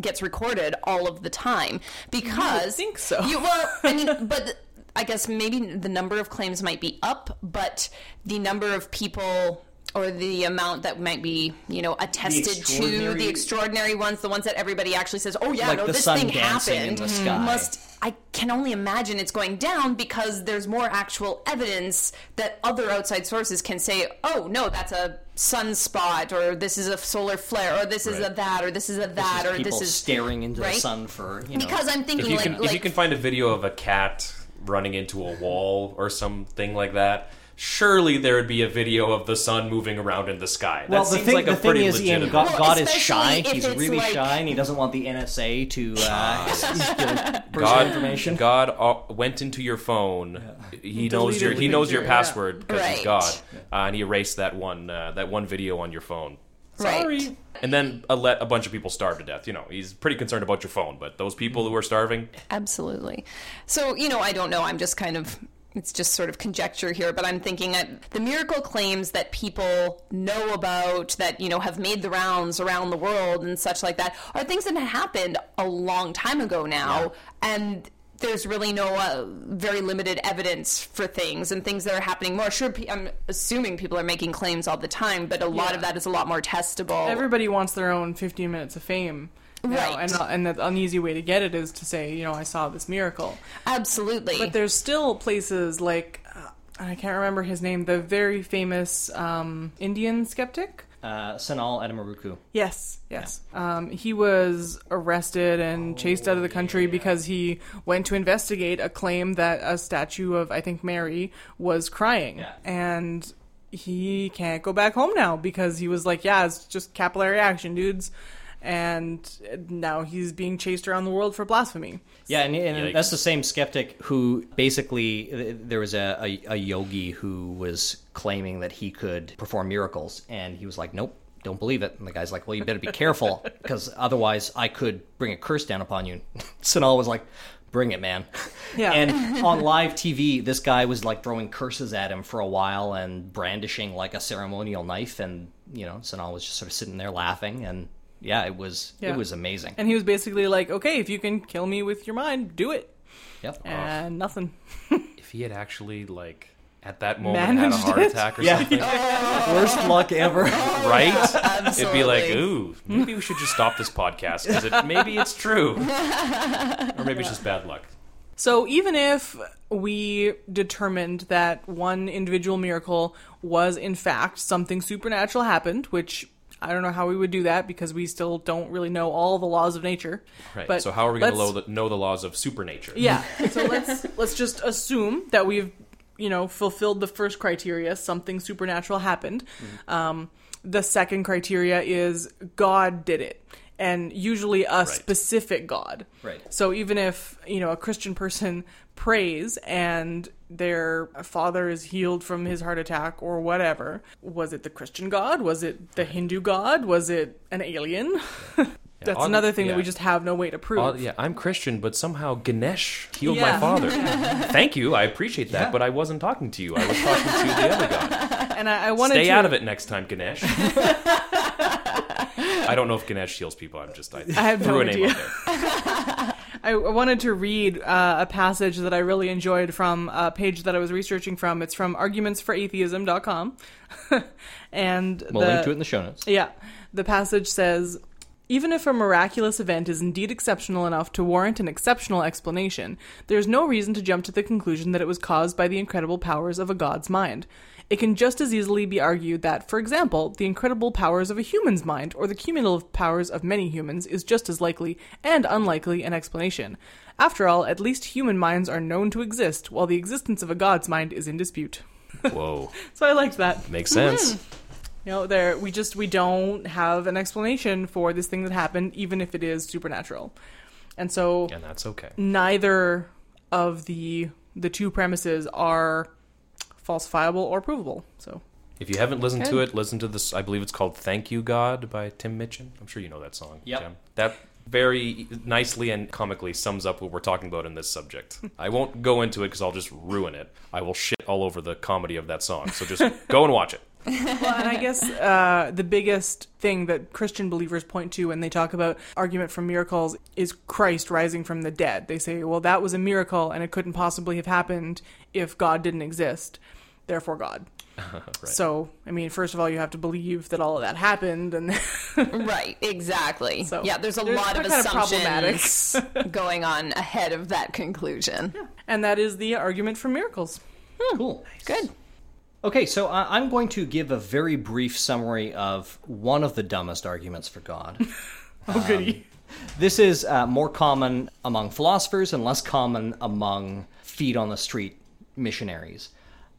gets recorded all of the time, because I think so. You well, I mean, but I guess maybe the number of claims might be up, but the number of people or the amount that might be, you know, attested the to the extraordinary ones, the ones that everybody actually says, "Oh yeah, like no, this thing happened." Must I can only imagine it's going down because there's more actual evidence that other outside sources can say, "Oh no, that's a sunspot, or this is a solar flare, or this is right. a that, or this is a that, this is or this is staring into right? the sun for." You know. Because I'm thinking, if you, like, can, like, if you can find a video of a cat running into a wall or something like that, surely there would be a video of the sun moving around in the sky. That well, the seems thing, like a the pretty thing is, legitimate. Ian, God, well, God is shy. He's really like... shy, and he doesn't want the N S A to uh, give personal information. God uh, went into your phone. Yeah. He, he knows your he knows your password because yeah. right. he's God, uh, and he erased that one uh, that one video on your phone. Sorry. Right. And then uh, let a bunch of people starve to death. You know, he's pretty concerned about your phone, but those people who are starving, absolutely. So you know, I don't know. I'm just kind of. It's just sort of conjecture here, but I'm thinking that the miracle claims that people know about, that, you know, have made the rounds around the world and such like that, are things that happened a long time ago now, yeah. and there's really no uh, very limited evidence for things, and things that are happening more. Sure, I'm assuming people are making claims all the time, but a lot yeah. of that is a lot more testable. Everybody wants their own fifteen minutes of fame. No, right, and, and the, an easy way to get it is to say, you know, I saw this miracle. Absolutely. But there's still places like, uh, I can't remember his name, the very famous um, Indian skeptic. Uh, Sanal Edamaruku. Yes, yes. Yeah. Um, he was arrested and oh, chased out of the country yeah. because he went to investigate a claim that a statue of, I think, Mary was crying. Yeah. And he can't go back home now because he was like, yeah, it's just capillary action, dudes. And now he's being chased around the world for blasphemy. Yeah, and, and that's the same skeptic who basically, there was a, a, a yogi who was claiming that he could perform miracles, and he was like, nope, don't believe it. And the guy's like, well, you better be careful, because otherwise I could bring a curse down upon you. Sanal was like, bring it, man. Yeah. And on live T V, this guy was like throwing curses at him for a while and brandishing like a ceremonial knife, and, you know, Sanal was just sort of sitting there laughing, and... Yeah, it was yeah. it was amazing. And he was basically like, okay, if you can kill me with your mind, do it. Yep. And oh. nothing. If he had actually, like, at that moment Managed had a heart it. attack or yeah. something. Oh. Worst luck ever. Oh, right? Yeah, it'd be like, ooh, maybe we should just stop this podcast because it, maybe it's true. Or maybe it's just bad luck. So even if we determined that one individual miracle was, in fact, something supernatural happened, which... I don't know how we would do that because we still don't really know all the laws of nature. Right. But so how are we going to know the laws of supernature? Yeah. So let's let's just assume that we've, you know, fulfilled the first criteria. Something supernatural happened. Mm-hmm. Um, the second criteria is God did it, and usually a right. specific God. Right. So even if, you know, a Christian person prays and their father is healed from his heart attack or whatever, was it the Christian God? Was it the Hindu God? Was it an alien? Yeah. That's on, another thing yeah. that we just have no way to prove. On, yeah, I'm Christian, but somehow Ganesh healed yeah. my father. Thank you, I appreciate that, yeah. but I wasn't talking to you. I was talking to the other God. And I, I wanted Stay to... out of it next time, Ganesh. I don't know if Ganesh heals people. I'm just I, I have threw no a idea. name out there. I wanted to read uh, a passage that I really enjoyed from a page that I was researching from. It's from arguments for atheism dot com. And we'll the, link to it in the show notes. Yeah. The passage says, even if a miraculous event is indeed exceptional enough to warrant an exceptional explanation, there is no reason to jump to the conclusion that it was caused by the incredible powers of a god's mind. It can just as easily be argued that, for example, the incredible powers of a human's mind, or the cumulative powers of many humans, is just as likely and unlikely an explanation. After all, at least human minds are known to exist, while the existence of a god's mind is in dispute. Whoa. So I liked that. Makes sense. Mm-hmm. You know, there we just, we don't have an explanation for this thing that happened, even if it is supernatural. And so... And that's okay. Neither of the the two premises are... falsifiable or provable. So if you haven't listened okay. to it, listen to this. I believe it's called Thank You God by Tim Minchin. I'm sure you know that song. Yeah, that very nicely and comically sums up what we're talking about in this subject. I won't go into it because I'll just ruin it. I will shit all over the comedy of that song, so just go and watch it. Well, and I guess uh, the biggest thing that Christian believers point to when they talk about argument from miracles is Christ rising from the dead. They say, well, that was a miracle and it couldn't possibly have happened if God didn't exist. Therefore God. Right. So, I mean, first of all, you have to believe that all of that happened. And right, exactly. So, yeah, there's a there's lot of assumptions kind of going on ahead of that conclusion. Yeah. And that is the argument for miracles. Hmm. Cool. Nice. Good. Okay, so I'm going to give a very brief summary of one of the dumbest arguments for God. Oh, goody. Um, this is uh, more common among philosophers and less common among feet-on-the-street missionaries.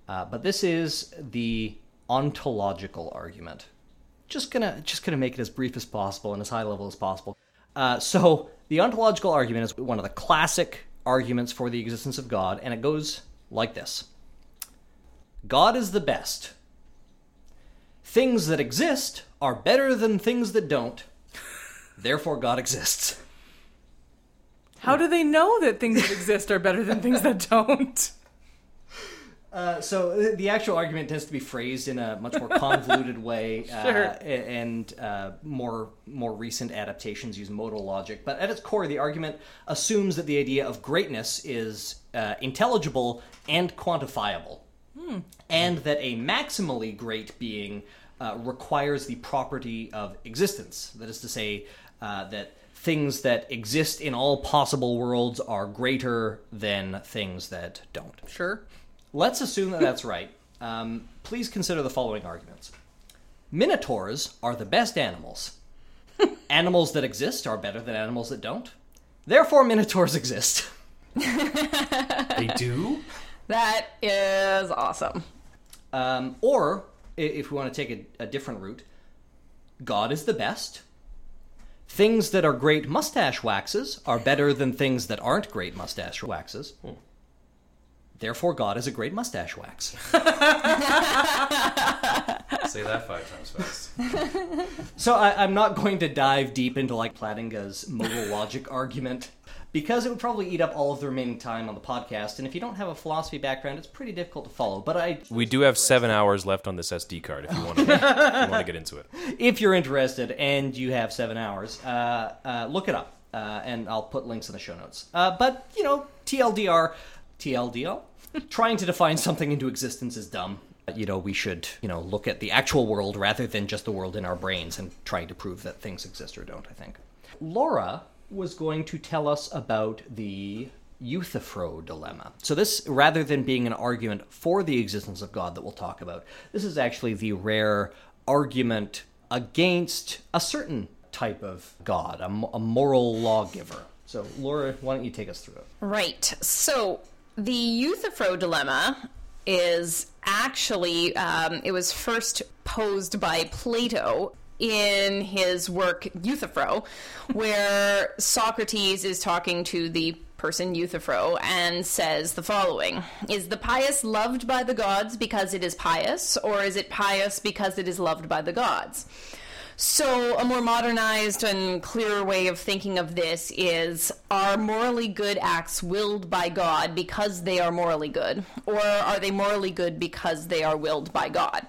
Uh, but this is the ontological argument. Just gonna, just gonna make it as brief as possible and as high level as possible. Uh, so the ontological argument is one of the classic arguments for the existence of God, and it goes like this. God is the best. Things that exist are better than things that don't. Therefore, God exists. How do they know that things that exist are better than things that don't? Uh, so the actual argument tends to be phrased in a much more convoluted way, uh, sure. and uh, more more recent adaptations use modal logic. But at its core, the argument assumes that the idea of greatness is uh, intelligible and quantifiable. Hmm. And that a maximally great being uh, requires the property of existence. That is to say, uh, that things that exist in all possible worlds are greater than things that don't. Sure. Let's assume that that's right. Um, please consider the following arguments. Minotaurs are the best animals. Animals that exist are better than animals that don't. Therefore, minotaurs exist. They do? That is awesome. Um, or, if we want to take a, a different route, God is the best. Things that are great mustache waxes are better than things that aren't great mustache waxes. Hmm. Therefore, God is a great mustache wax. Say that five times fast. So I, I'm not going to dive deep into like Platinga's modal logic argument, because it would probably eat up all of the remaining time on the podcast, and if you don't have a philosophy background, it's pretty difficult to follow. But I we do have seven hours left on this S D card if you want to, if you want to get into it. If you're interested and you have seven hours, uh, uh, look it up, uh, and I'll put links in the show notes. Uh, but you know, T L D R, T L D L, trying to define something into existence is dumb. You know, we should you know look at the actual world rather than just the world in our brains and trying to prove that things exist or don't. I think Laura was going to tell us about the Euthyphro dilemma. So this, rather than being an argument for the existence of God that we'll talk about, this is actually the rare argument against a certain type of God, a, a moral lawgiver. So Laura, why don't you take us through it? Right. So the Euthyphro dilemma is actually, um, it was first posed by Plato in his work Euthyphro, where Socrates is talking to the person Euthyphro and says the following: is the pious loved by the gods because it is pious, or is it pious because it is loved by the gods? So a more modernized and clearer way of thinking of this is, are morally good acts willed by God because they are morally good, or are they morally good because they are willed by God?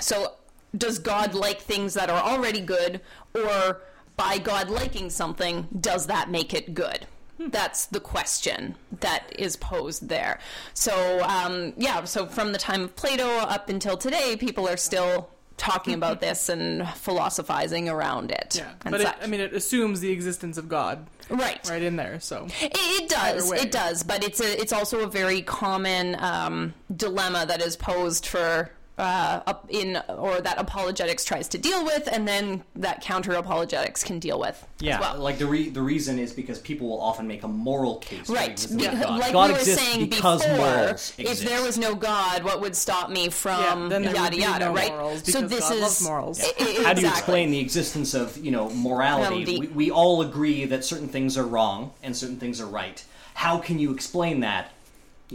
So does God like things that are already good, or by God liking something, does that make it good? That's the question that is posed there. So, um, yeah, so from the time of Plato up until today, people are still talking about this and philosophizing around it. Yeah, but it, I mean, it assumes the existence of God, right? Right in there, so it, it does, it does. But it's a, it's also a very common um, dilemma that is posed for uh, up in or that apologetics tries to deal with, and then that counter apologetics can deal with. Yeah, as well. Like the re- the reason is because people will often make a moral case, right? For Be- God. Like God we were saying before, if exist. there was no God, what would stop me from yeah, yada yada, no right? So this God is morals. Yeah. It, it, exactly. How do you explain the existence of you know morality? Um, the, we, we all agree that certain things are wrong and certain things are right. How can you explain that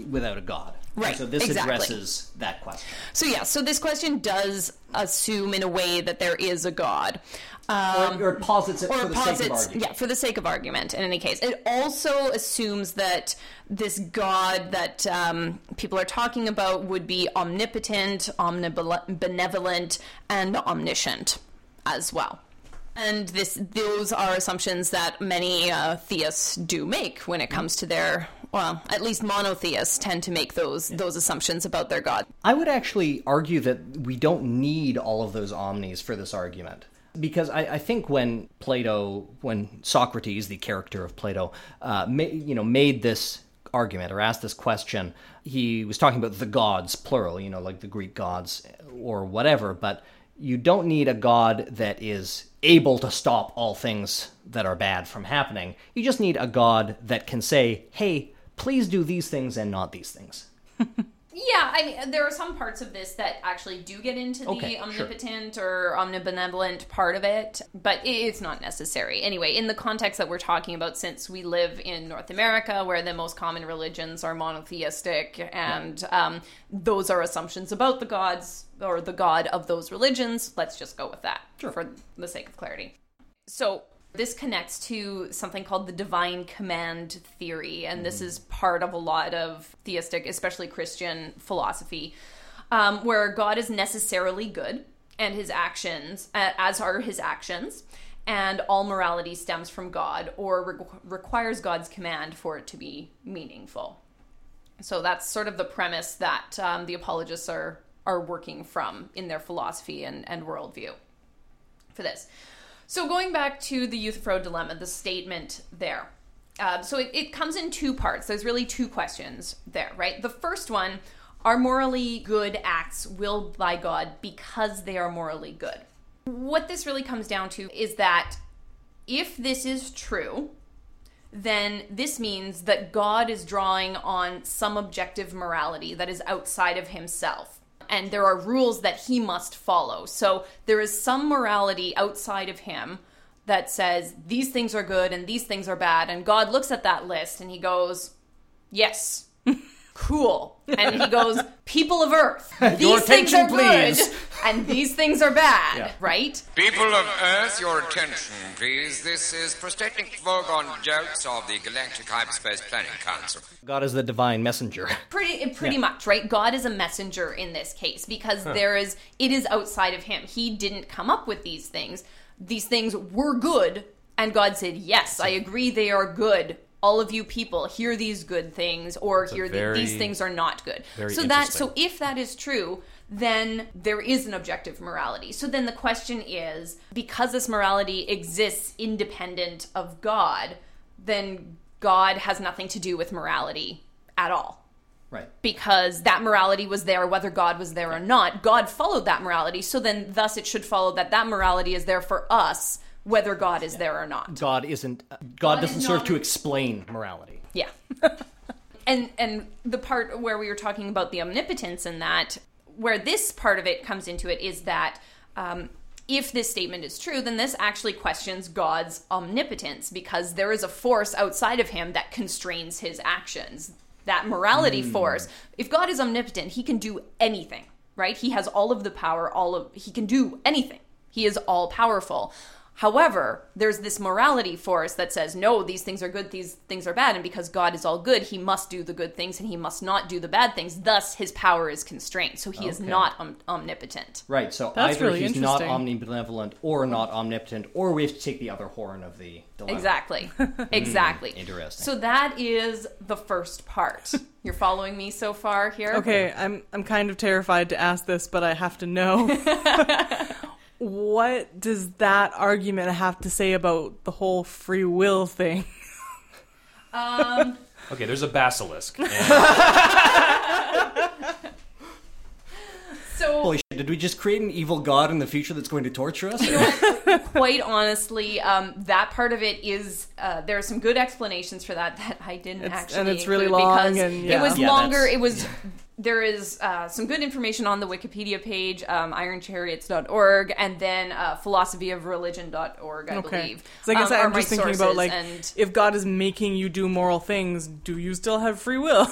without a God? Right. So this exactly. addresses that question. So yeah, so this question does assume in a way that there is a God. Um, or, or it posits it or for the posits, sake of argument. Yeah, for the sake of argument, in any case. It also assumes that this God that um, people are talking about would be omnipotent, omnibenevolent, and omniscient as well. And this, those are assumptions that many uh, theists do make when it comes to their... Well, at least monotheists tend to make those yeah. those assumptions about their God. I would actually argue that we don't need all of those omnis for this argument. Because I, I think when Plato, when Socrates, the character of Plato, uh, ma- you know, made this argument or asked this question, he was talking about the gods, plural, you know, like the Greek gods or whatever. But you don't need a god that is able to stop all things that are bad from happening. You just need a god that can say, hey... please do these things and not these things. Yeah, I mean, there are some parts of this that actually do get into the okay, omnipotent sure. or omnibenevolent part of it, but it's not necessary. Anyway, in the context that we're talking about, since we live in North America, where the most common religions are monotheistic, and yeah. um, those are assumptions about the gods or the god of those religions, let's just go with that sure. for the sake of clarity. So... this connects to something called the divine command theory, and this is part of a lot of theistic, especially Christian philosophy, um, where God is necessarily good, and his actions, uh, as are his actions, and all morality stems from God or re- requires God's command for it to be meaningful. So that's sort of the premise that um, the apologists are are working from in their philosophy and, and worldview for this. So going back to the Euthyphro dilemma, the statement there. Uh, so it, it comes in two parts. There's really two questions there, right? The first one, are morally good acts willed by God because they are morally good? What this really comes down to is that if this is true, then this means that God is drawing on some objective morality that is outside of himself. And there are rules that he must follow. So there is some morality outside of him that says these things are good and these things are bad. And God looks at that list and he goes, yes, cool. And he goes, people of earth, these your things are please. good and these things are bad, yeah. right? People of earth, your attention, please. This is prostatic Vogon jokes of the Galactic Hyperspace Planning Council. God is the divine messenger. Pretty pretty yeah. much, right? God is a messenger in this case because huh. there is it is outside of him. He didn't come up with these things. These things were good, and God said, yes, I agree they are good. All of you people, hear these good things, or it's hear very, the, these things are not good. So that, so if that is true, then there is an objective morality. So then the question is, because this morality exists independent of God, then God has nothing to do with morality at all. Right. Because that morality was there, whether God was there or not. God followed that morality, so then thus it should follow that that morality is there for us, whether God is yeah. there or not. God isn't. Uh, God, God doesn't serve not... to explain morality. Yeah. and and the part where we were talking about the omnipotence and that, where this part of it comes into it, is that um, if this statement is true, then this actually questions God's omnipotence because there is a force outside of him that constrains his actions. That morality mm. force. If God is omnipotent, he can do anything, right? He has all of the power. All of he can do anything. He is all powerful. However, there's this morality force that says, no, these things are good, these things are bad, and because God is all good, he must do the good things and he must not do the bad things. Thus, his power is constrained. So he okay. is not om- omnipotent. Right, so That's either really he's not omnibenevolent or not omnipotent, or we have to take the other horn of the dilemma. Exactly, exactly. Mm, interesting. So that is the first part. You're following me so far here? Okay, I'm I'm kind of terrified to ask this, but I have to know. What does that argument have to say about the whole free will thing? um. Okay, there's a basilisk. And... so, holy shit, did we just create an evil god in the future that's going to torture us? You know, quite honestly, um, that part of it is, uh, there are some good explanations for that that I didn't it's, actually and it's really long. Because and, yeah. It was yeah, longer, it was... Yeah. There is uh, some good information on the Wikipedia page, um, iron chariots dot org, and then uh, philosophy of religion dot org, I okay. believe. So I guess um, I'm just thinking about, like, and... if God is making you do moral things, do you still have free will?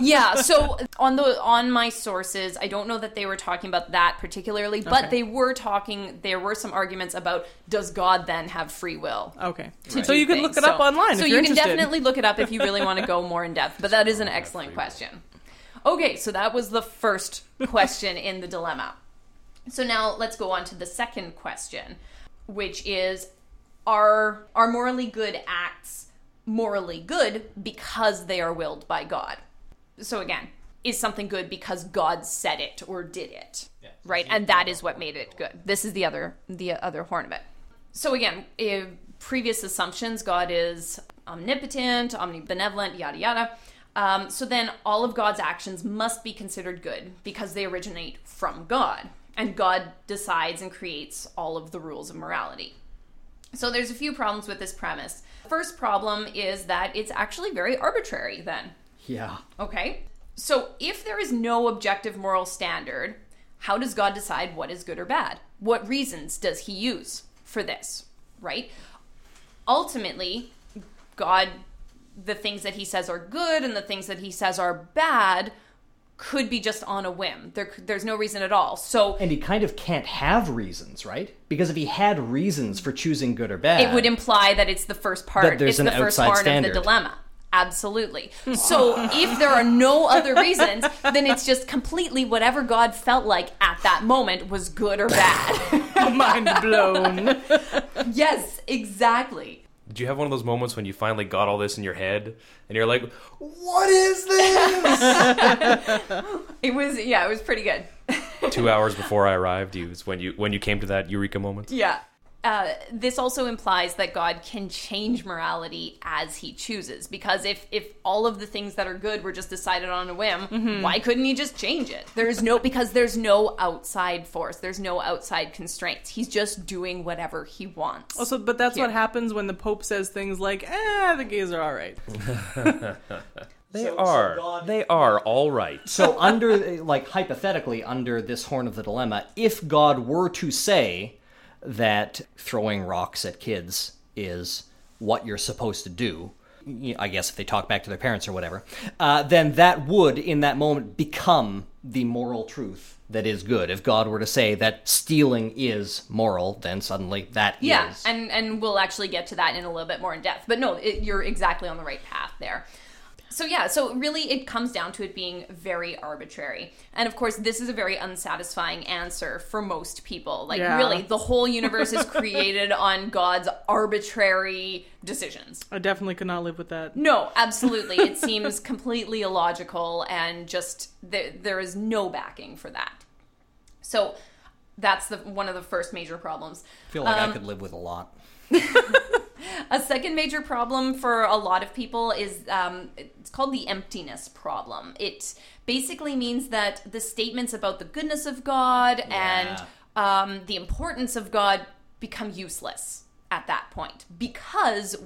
Yeah, so on the on my sources, I don't know that they were talking about that particularly, but okay. they were talking, there were some arguments about, does God then have free will? Okay. Right. So you can look it up so, online so if you're interested. So you can definitely look it up if you really want to go more in depth, but that is an excellent question. Okay, so that was the first question in the dilemma. So now let's go on to the second question, which is, are, are morally good acts morally good because they are willed by God? So again, is something good because God said it or did it? Yeah. Right? And that is what made it good. This is the other, the other horn of it. So again, if previous assumptions, God is omnipotent, omnibenevolent, yada, yada. Um, so then all of God's actions must be considered good because they originate from God. And God decides and creates all of the rules of morality. So there's a few problems with this premise. First problem is that it's actually very arbitrary then. Yeah. Okay. So if there is no objective moral standard, how does God decide what is good or bad? What reasons does he use for this, right? Ultimately, God... the things that he says are good and the things that he says are bad could be just on a whim. There, there's no reason at all. So, and he kind of can't have reasons, right? Because if he had reasons for choosing good or bad... It would imply that it's the first part. It's the first part of the dilemma. Absolutely. So if there are no other reasons, then it's just completely whatever God felt like at that moment was good or bad. Mind blown. Yes, exactly. Did you have one of those moments when you finally got all this in your head and you're like, what is this? It was, yeah, it was pretty good. Two hours before I arrived, you when you when you came to that eureka moment. Yeah. Uh, this also implies that God can change morality as he chooses, because if, if all of the things that are good were just decided on a whim, mm-hmm. why couldn't he just change it? There's no, because there's no outside force. There's no outside constraints. He's just doing whatever he wants. Also, but that's here. What happens when the Pope says things like, eh, the gays are all right. They so, are. So God, they are all right. So under, like, hypothetically, under this horn of the dilemma, if God were to say... that throwing rocks at kids is what you're supposed to do, I guess if they talk back to their parents or whatever, uh, then that would, in that moment, become the moral truth that is good. If God were to say that stealing is moral, then suddenly that yeah, is. Yeah, and, and we'll actually get to that in a little bit more in depth. But no, it, you're exactly on the right path there. So yeah, so really it comes down to it being very arbitrary. And of course, this is a very unsatisfying answer for most people. Like yeah. really, the whole universe is created on God's arbitrary decisions. I definitely could not live with that. No, absolutely. It seems completely illogical and just th- there is no backing for that. So that's the one of the first major problems. I feel like um, I could live with a lot. A second major problem for a lot of people is um, it's called the emptiness problem. It basically means that the statements about the goodness of God yeah. and um, the importance of God become useless at that point, because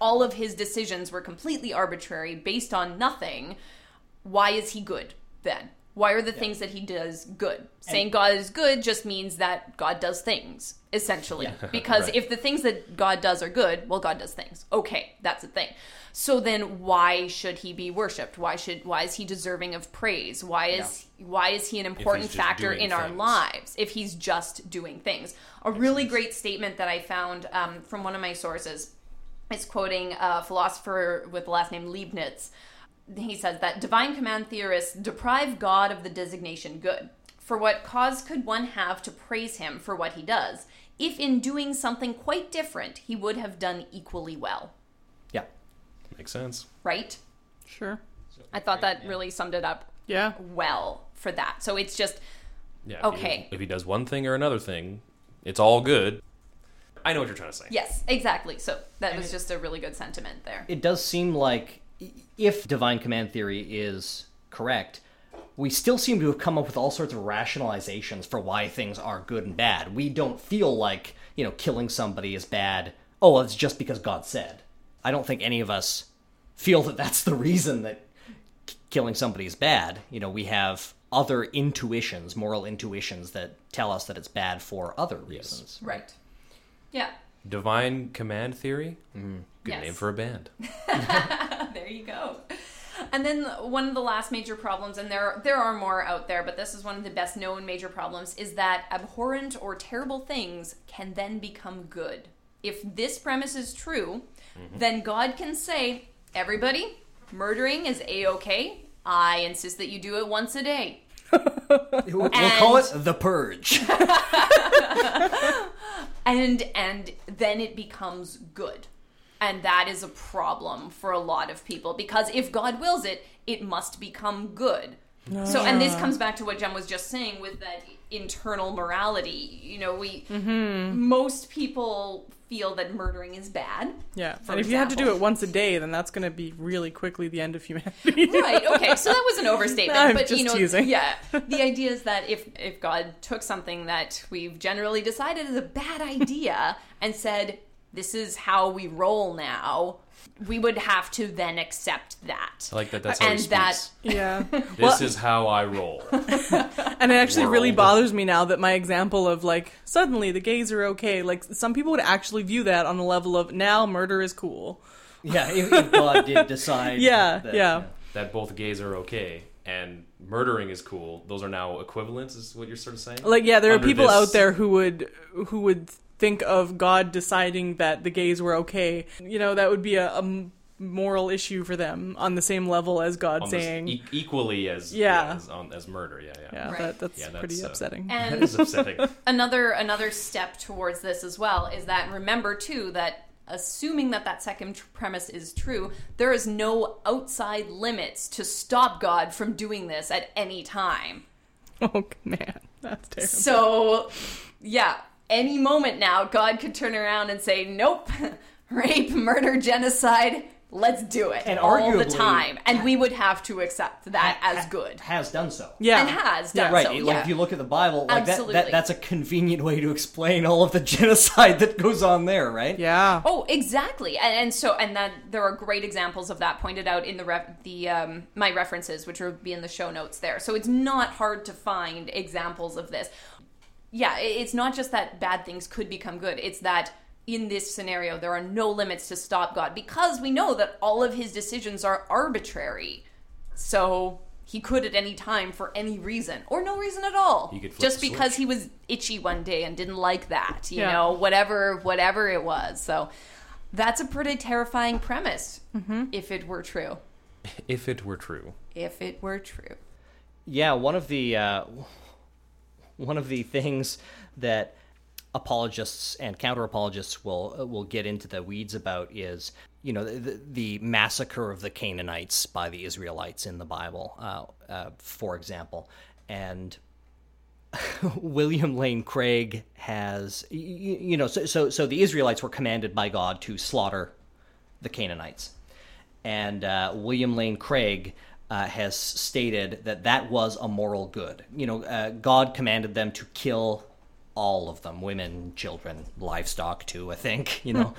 all of his decisions were completely arbitrary based on nothing. Why is he good then? Why are the yeah. things that he does good? Saying and, God is good just means that God does things, essentially. Yeah. Because right. if the things that God does are good, well, God does things. Okay, that's a thing. So then why should he be worshipped? Why should why is he deserving of praise? Why is yeah. why is he an important factor in things. our lives if he's just doing things? A that really sense. great statement that I found um, from one of my sources is quoting a philosopher with the last name Leibniz. He says that divine command theorists deprive God of the designation good. For what cause could one have to praise him for what he does, if in doing something quite different, he would have done equally well? Yeah. Makes sense. Right? Sure. I thought that yeah. really summed it up yeah. well for that. So it's just, yeah, okay. If he, if he does one thing or another thing, it's all good. I know what you're trying to say. Yes, exactly. So that and was it, just a really good sentiment there. It does seem like... if divine command theory is correct, we still seem to have come up with all sorts of rationalizations for why things are good and bad. We don't feel like, you know, killing somebody is bad. Oh, it's just because God said. I don't think any of us feel that that's the reason that k- killing somebody is bad. You know, we have other intuitions, moral intuitions that tell us that it's bad for other reasons. Yes. Right. Yeah. Divine command theory? Mm. Good yes. name for a band. There you go. And then one of the last major problems, and there there are more out there, but this is one of the best known major problems, is that abhorrent or terrible things can then become good. If this premise is true, mm-hmm. then God can say, everybody, murdering is A-okay. I insist that you do it once a day. We'll and... call it the purge. and and then it becomes good. And that is a problem for a lot of people, because if God wills it, it must become good. No. So, and this comes back to what Jen was just saying with that internal morality. You know, we mm-hmm. most people feel that murdering is bad. Yeah, and if example. you have to do it once a day, then that's going to be really quickly the end of humanity. Right. Okay. So that was an overstatement, no, I'm but just you know, teasing. yeah, the idea is that if if God took something that we've generally decided is a bad idea and said, this is how we roll now, we would have to then accept that. I like that. That's how and he that. Yeah. This well, is how I roll. And it actually World. really bothers me now that my example of like suddenly the gays are okay. Like some people would actually view that on the level of now murder is cool. Yeah, if, if God did decide. Yeah, that, yeah. That both gays are okay and murdering is cool. Those are now equivalents, is what you're sort of saying. Like yeah, there Under are people this... out there who would who would. think of God deciding that the gays were okay. You know, that would be a, a moral issue for them on the same level as God Almost saying... E- equally as yeah. Yeah, as, on, as murder, yeah, yeah. yeah right. that, that's, yeah, that's pretty uh, upsetting. And that is upsetting. Another, another step towards this as well is that, remember too, that assuming that that second tr- premise is true, there is no outside limits to stop God from doing this at any time. Oh, man. That's terrible. So, yeah. Any moment now, God could turn around and say, nope, rape, murder, genocide, let's do it and all arguably, the time. And we would have to accept that ha- as good. Has done so. Yeah. And has done yeah, right. so. Right. Like, yeah. If you look at the Bible, like that, that, that's a convenient way to explain all of the genocide that goes on there, right? Yeah. Oh, exactly. And, and so, and that there are great examples of that pointed out in the ref, the um, my references, which will be in the show notes there. So it's not hard to find examples of this. Yeah, it's not just that bad things could become good. It's that in this scenario, there are no limits to stop God because we know that all of his decisions are arbitrary. So he could at any time for any reason or no reason at all. He could flip just because he was itchy one day and didn't like that, you yeah. know, whatever, whatever it was. So that's a pretty terrifying premise mm-hmm. if it were true. If it were true. If it were true. Yeah, one of the... Uh... One of the things that apologists and counter-apologists will will get into the weeds about is, you know, the, the massacre of the Canaanites by the Israelites in the Bible, uh, uh, for example. And William Lane Craig has, you, you know, so, so so the Israelites were commanded by God to slaughter the Canaanites. And uh, William Lane Craig... Uh, has stated that that was a moral good. You know, uh, God commanded them to kill all of them, women, children, livestock too, I think, you know.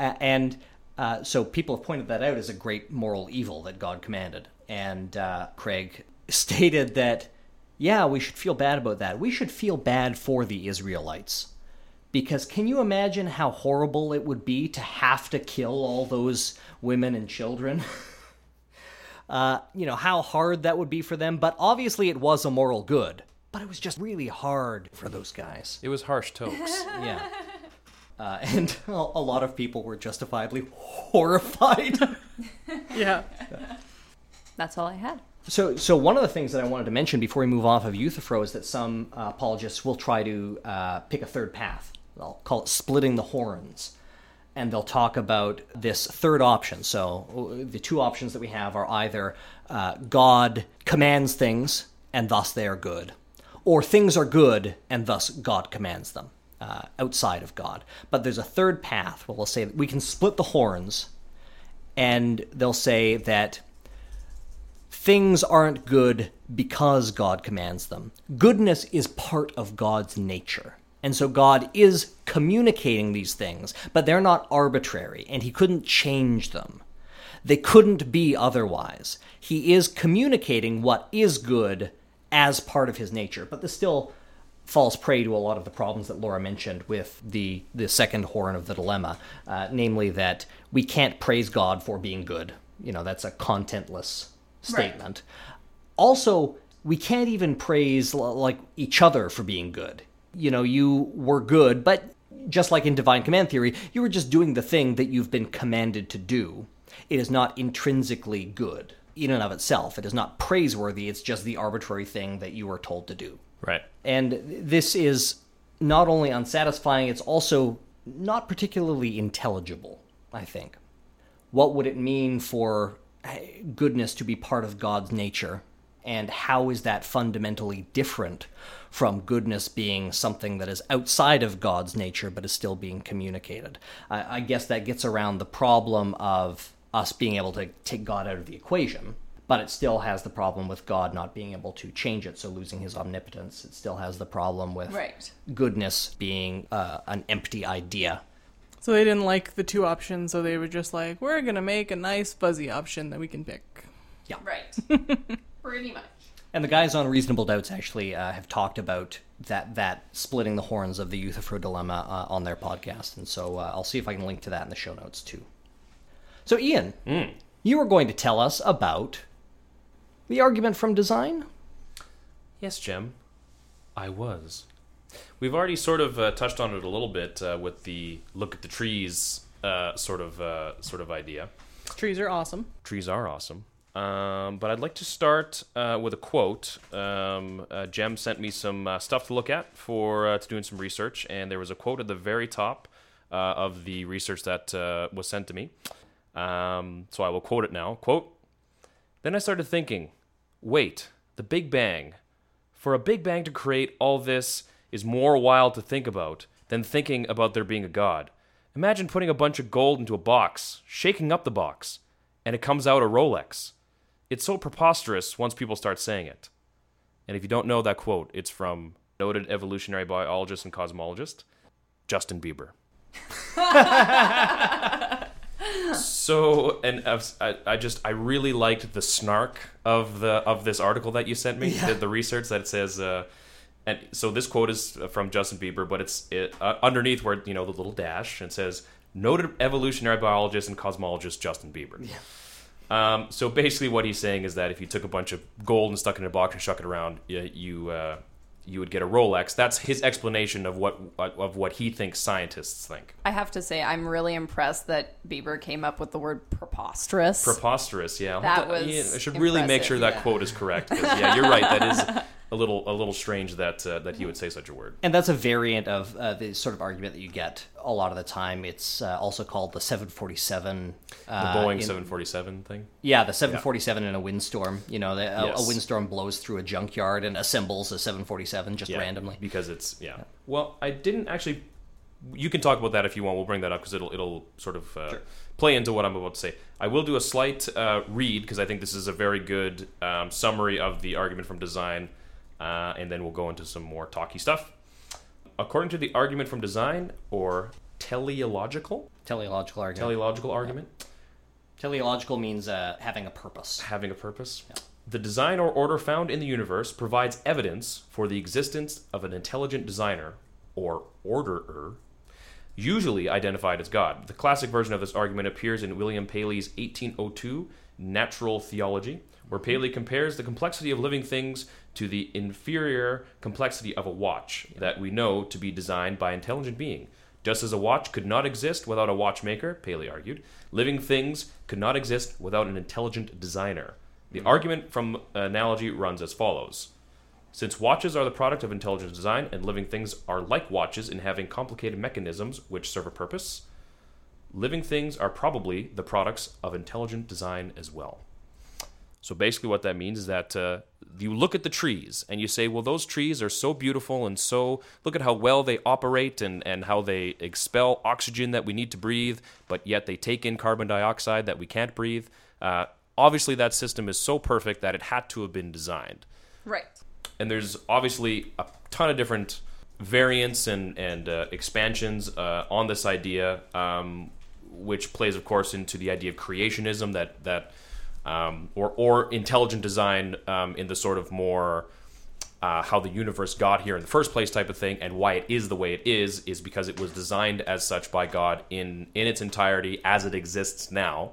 uh, and uh, so people have pointed that out as a great moral evil that God commanded. And uh, Craig stated that yeah, we should feel bad about that. We should feel bad for the Israelites. Because can you imagine how horrible it would be to have to kill all those women and children? uh, you know, how hard that would be for them. But obviously it was a moral good. But it was just really hard for those guys. It was harsh tokes. Yeah. Uh, and a lot of people were justifiably horrified. Yeah. That's all I had. So so one of the things that I wanted to mention before we move off of Euthyphro is that some uh, apologists will try to uh, pick a third path. I'll call it splitting the horns. And they'll talk about this third option. So the two options that we have are either uh, God commands things, and thus they are good, or things are good, and thus God commands them. Uh, outside of God. But there's a third path where we'll say that we can split the horns, and they'll say that things aren't good because God commands them. Goodness is part of God's nature. And so God is communicating these things, but they're not arbitrary, and he couldn't change them. They couldn't be otherwise. He is communicating what is good as part of his nature, but there's still falls prey to a lot of the problems that Laura mentioned with the, the second horn of the dilemma, uh, namely that we can't praise God for being good. You know, that's a contentless statement. Right. Also, we can't even praise like each other for being good. You know, you were good, but just like in divine command theory, you were just doing the thing that you've been commanded to do. It is not intrinsically good in and of itself. It is not praiseworthy. It's just the arbitrary thing that you were told to do. Right. And this is not only unsatisfying, it's also not particularly intelligible, I think. What would it mean for goodness to be part of God's nature? And how is that fundamentally different from goodness being something that is outside of God's nature but is still being communicated? I, I guess that gets around the problem of us being able to take God out of the equation. But it still has the problem with God not being able to change it, so losing his omnipotence. It still has the problem with right. goodness being uh, an empty idea. So they didn't like the two options, so they were just like, we're going to make a nice fuzzy option that we can pick. Yeah. Right. Pretty much. And the guys on Reasonable Doubts actually uh, have talked about that that splitting the horns of the Euthyphro dilemma uh, on their podcast, and so uh, I'll see if I can link to that in the show notes too. So Ian, mm. you were going to tell us about the argument from design? Yes, Jim. I was. We've already sort of uh, touched on it a little bit uh, with the look at the trees uh, sort of uh, sort of idea. Trees are awesome. Trees are awesome. Um, but I'd like to start uh, with a quote. Um, uh, Jem sent me some uh, stuff to look at for uh, to doing some research, and there was a quote at the very top uh, of the research that uh, was sent to me. Um, so I will quote it now. Quote, "Then I started thinking, wait, the Big Bang. For a Big Bang to create all this is more wild to think about than thinking about there being a God. Imagine putting a bunch of gold into a box, shaking up the box, and it comes out a Rolex. It's so preposterous once people start saying it." And if you don't know that quote, it's from noted evolutionary biologist and cosmologist, Justin Bieber. So, and I, I just, I really liked the snark of the of this article that you sent me, yeah. the, the research that it says, uh, and so this quote is from Justin Bieber, but it's it, uh, underneath where, you know, the little dash, and says, noted evolutionary biologist and cosmologist Justin Bieber. Yeah. Um, so basically what he's saying is that if you took a bunch of gold and stuck it in a box and shuck it around, you uh, you would get a Rolex. That's his explanation of what of what he thinks scientists think. I have to say, I'm really impressed that Bieber came up with the word preposterous. Preposterous, yeah. That was yeah, I should really make sure that yeah. quote is correct. Yeah, you're right. That is a little a little strange that uh, that he would say such a word. And that's a variant of uh, the sort of argument that you get a lot of the time. It's uh, also called the seven forty-seven. Uh, the Boeing in, seven forty-seven thing? Yeah, the seven forty-seven yeah. in a windstorm. You know, the, yes. a, a windstorm blows through a junkyard and assembles a seven forty-seven just yeah, randomly. Because it's, yeah. yeah. Well, I didn't actually... You can talk about that if you want. We'll bring that up because it'll it'll sort of uh, sure. play into what I'm about to say. I will do a slight uh, read because I think this is a very good um, summary of the argument from design. Uh, and then we'll go into some more talky stuff. According to the argument from design, or teleological? Teleological argument. Teleological argument. Yeah. Teleological means uh, having a purpose. Having a purpose. Yeah. The design or order found in the universe provides evidence for the existence of an intelligent designer, or orderer, usually identified as God. The classic version of this argument appears in William Paley's eighteen oh two Natural Theology, where Paley compares the complexity of living things to the inferior complexity of a watch that we know to be designed by intelligent being. Just as a watch could not exist without a watchmaker, Paley argued, living things could not exist without an intelligent designer. The mm-hmm. argument from analogy runs as follows. Since watches are the product of intelligent design, and living things are like watches in having complicated mechanisms which serve a purpose, living things are probably the products of intelligent design as well. So basically what that means is that uh, you look at the trees and you say, well, those trees are so beautiful and so, look at how well they operate and, and how they expel oxygen that we need to breathe, but yet they take in carbon dioxide that we can't breathe. Uh, obviously that system is so perfect that it had to have been designed. Right. And there's obviously a ton of different variants and, and uh, expansions uh, on this idea, um, which plays, of course, into the idea of creationism that... that Um, or or intelligent design um, in the sort of more uh, how the universe got here in the first place type of thing, and why it is the way it is, is because it was designed as such by God in, in its entirety as it exists now,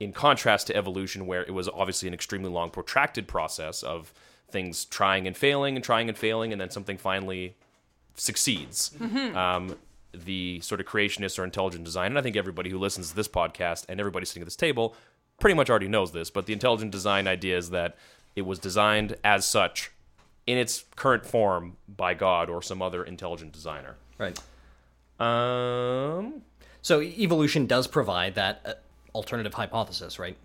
in contrast to evolution, where it was obviously an extremely long, protracted process of things trying and failing and trying and failing, and then something finally succeeds. Mm-hmm. Um, the sort of creationist or intelligent design, and I think everybody who listens to this podcast and everybody sitting at this table pretty much already knows this, but the intelligent design idea is that it was designed as such in its current form by God or some other intelligent designer. Right. Um. So evolution does provide that uh, alternative hypothesis, right?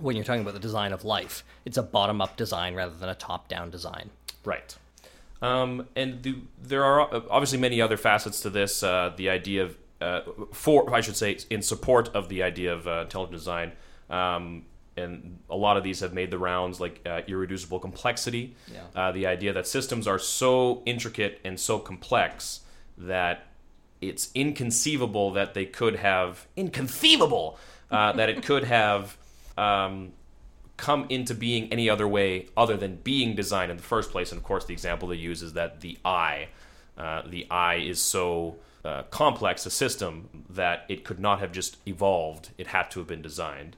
When you're talking about the design of life, it's a bottom-up design rather than a top-down design. Right. Um. And the, there are obviously many other facets to this. Uh, the idea of, uh, for I should say, in support of the idea of uh, intelligent design. Um, and a lot of these have made the rounds, like uh, irreducible complexity, yeah. uh, the idea that systems are so intricate and so complex that it's inconceivable that they could have, inconceivable, uh, that it could have um, come into being any other way other than being designed in the first place. And of course, the example they use is that the eye, uh, the eye is so uh, complex a system that it could not have just evolved, it had to have been designed.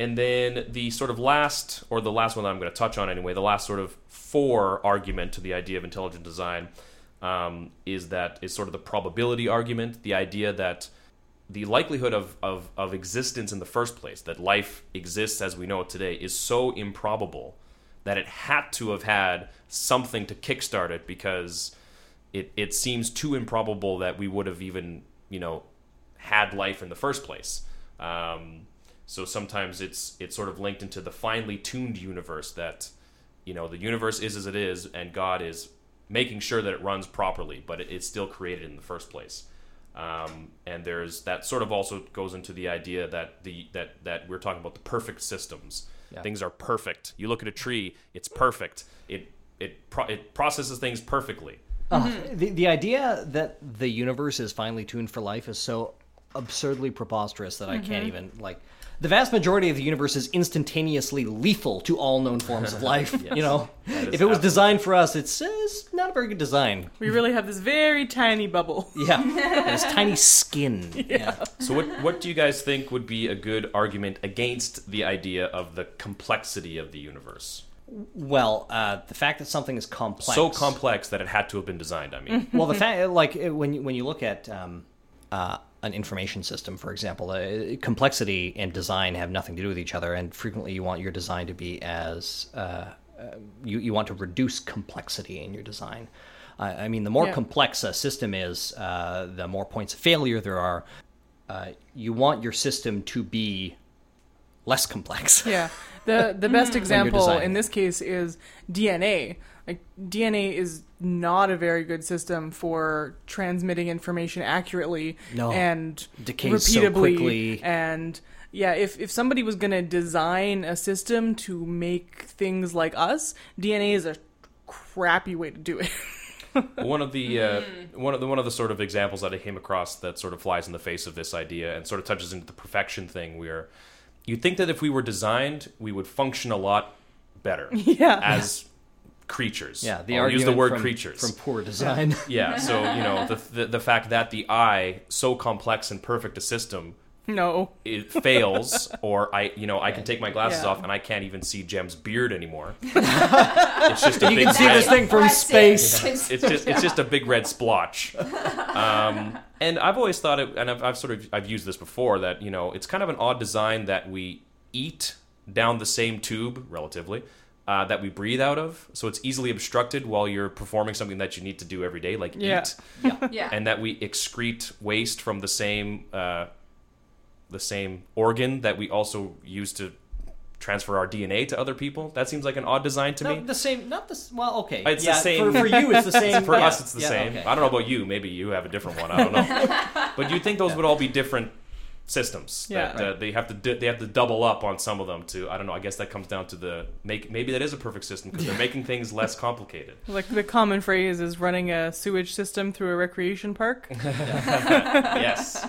And then the sort of last, or the last one that I'm going to touch on anyway, the last sort of for argument to the idea of intelligent design um, is that is sort of the probability argument, the idea that the likelihood of, of, of existence in the first place, that life exists as we know it today, is so improbable that it had to have had something to kickstart it, because it, it seems too improbable that we would have even, you know, had life in the first place. Um... So sometimes it's it's sort of linked into the finely tuned universe that, you know, the universe is as it is, and God is making sure that it runs properly, but it, it's still created in the first place. Um, and there's that sort of also goes into the idea that the that that we're talking about the perfect systems. Yeah. Things are perfect. You look at a tree; it's perfect. It it pro- it processes things perfectly. Uh, the the idea that the universe is finely tuned for life is so absurdly preposterous that mm-hmm. I can't even like. The vast majority of the universe is instantaneously lethal to all known forms of life. Yes. You know, if it was designed for us, it's, uh, it's not a very good design. We really have this very tiny bubble. Yeah, and this tiny skin. Yeah. yeah. So what what do you guys think would be a good argument against the idea of the complexity of the universe? Well, uh, the fact that something is complex, so complex that it had to have been designed. I mean, well, the fact like when you, when you look at. Um, uh, an information system, for example. Uh, complexity and design have nothing to do with each other, and frequently you want your design to be as... Uh, uh, you, you want to reduce complexity in your design. Uh, I mean, the more yeah. complex a system is, uh, the more points of failure there are. Uh, you want your system to be less complex. Yeah. The, the best example in this case is D N A. Like, D N A is not a very good system for transmitting information accurately no. and decays repeatably. So quickly. And yeah, if, if somebody was going to design a system to make things like us, D N A is a crappy way to do it. one of the uh, mm. one of the one of the sort of examples that I came across that sort of flies in the face of this idea and sort of touches into the perfection thing. We're you'd think that if we were designed, we would function a lot better yeah. as creatures. Yeah, the I'll argument use the word from, creatures. From poor design. Yeah, so, you know, the, the the fact that the I, so complex and perfect a system, no, it fails, or I, you know, I can take my glasses yeah. off and I can't even see Jem's beard anymore. It's just a you big can see red, this thing from space. Yeah. It's just it's just a big red splotch. Um, and I've always thought it, and I've, I've sort of I've used this before that you know it's kind of an odd design that we eat down the same tube relatively. Uh, that we breathe out of, so it's easily obstructed while you're performing something that you need to do every day, like yeah. eat, yeah. Yeah. and that we excrete waste from the same uh, the same organ that we also use to transfer our D N A to other people. That seems like an odd design to no, me. The same, not the well, okay, it's yeah, the same for, for you. It's the same for yeah. us. It's the yeah, same. Okay. I don't know about you. Maybe you have a different one. I don't know, but you think those yeah. would all be different systems yeah, that right. uh, they have to d- they have to double up on some of them to I don't know I guess that comes down to the make maybe that is a perfect system because they're making things less complicated. Like the common phrase is running a sewage system through a recreation park. Yes.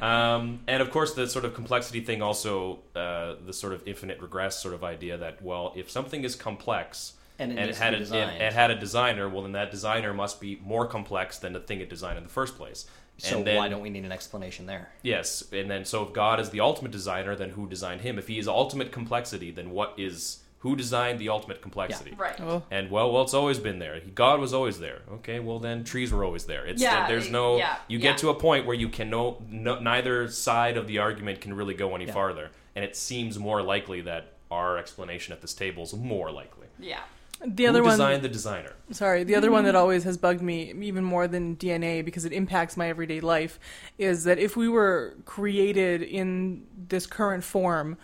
Um, and of course the sort of complexity thing also uh, the sort of infinite regress sort of idea that well if something is complex and it, and it had a it, it had a designer well then that designer must be more complex than the thing it designed in the first place. So then, why don't we need an explanation there? Yes, and then so if God is the ultimate designer, then who designed him? If he is ultimate complexity, then what is who designed the ultimate complexity? Yeah, right. Well, and well, well, it's always been there. God was always there. Okay, well then trees were always there. It's yeah, there's no yeah, you get yeah. to a point where you can no, no neither side of the argument can really go any yeah. farther, and it seems more likely that our explanation at this table is more likely. Yeah. The other Who designed one, the designer? Sorry, the other mm-hmm. one that always has bugged me even more than D N A because it impacts my everyday life is that if we were created in this current form,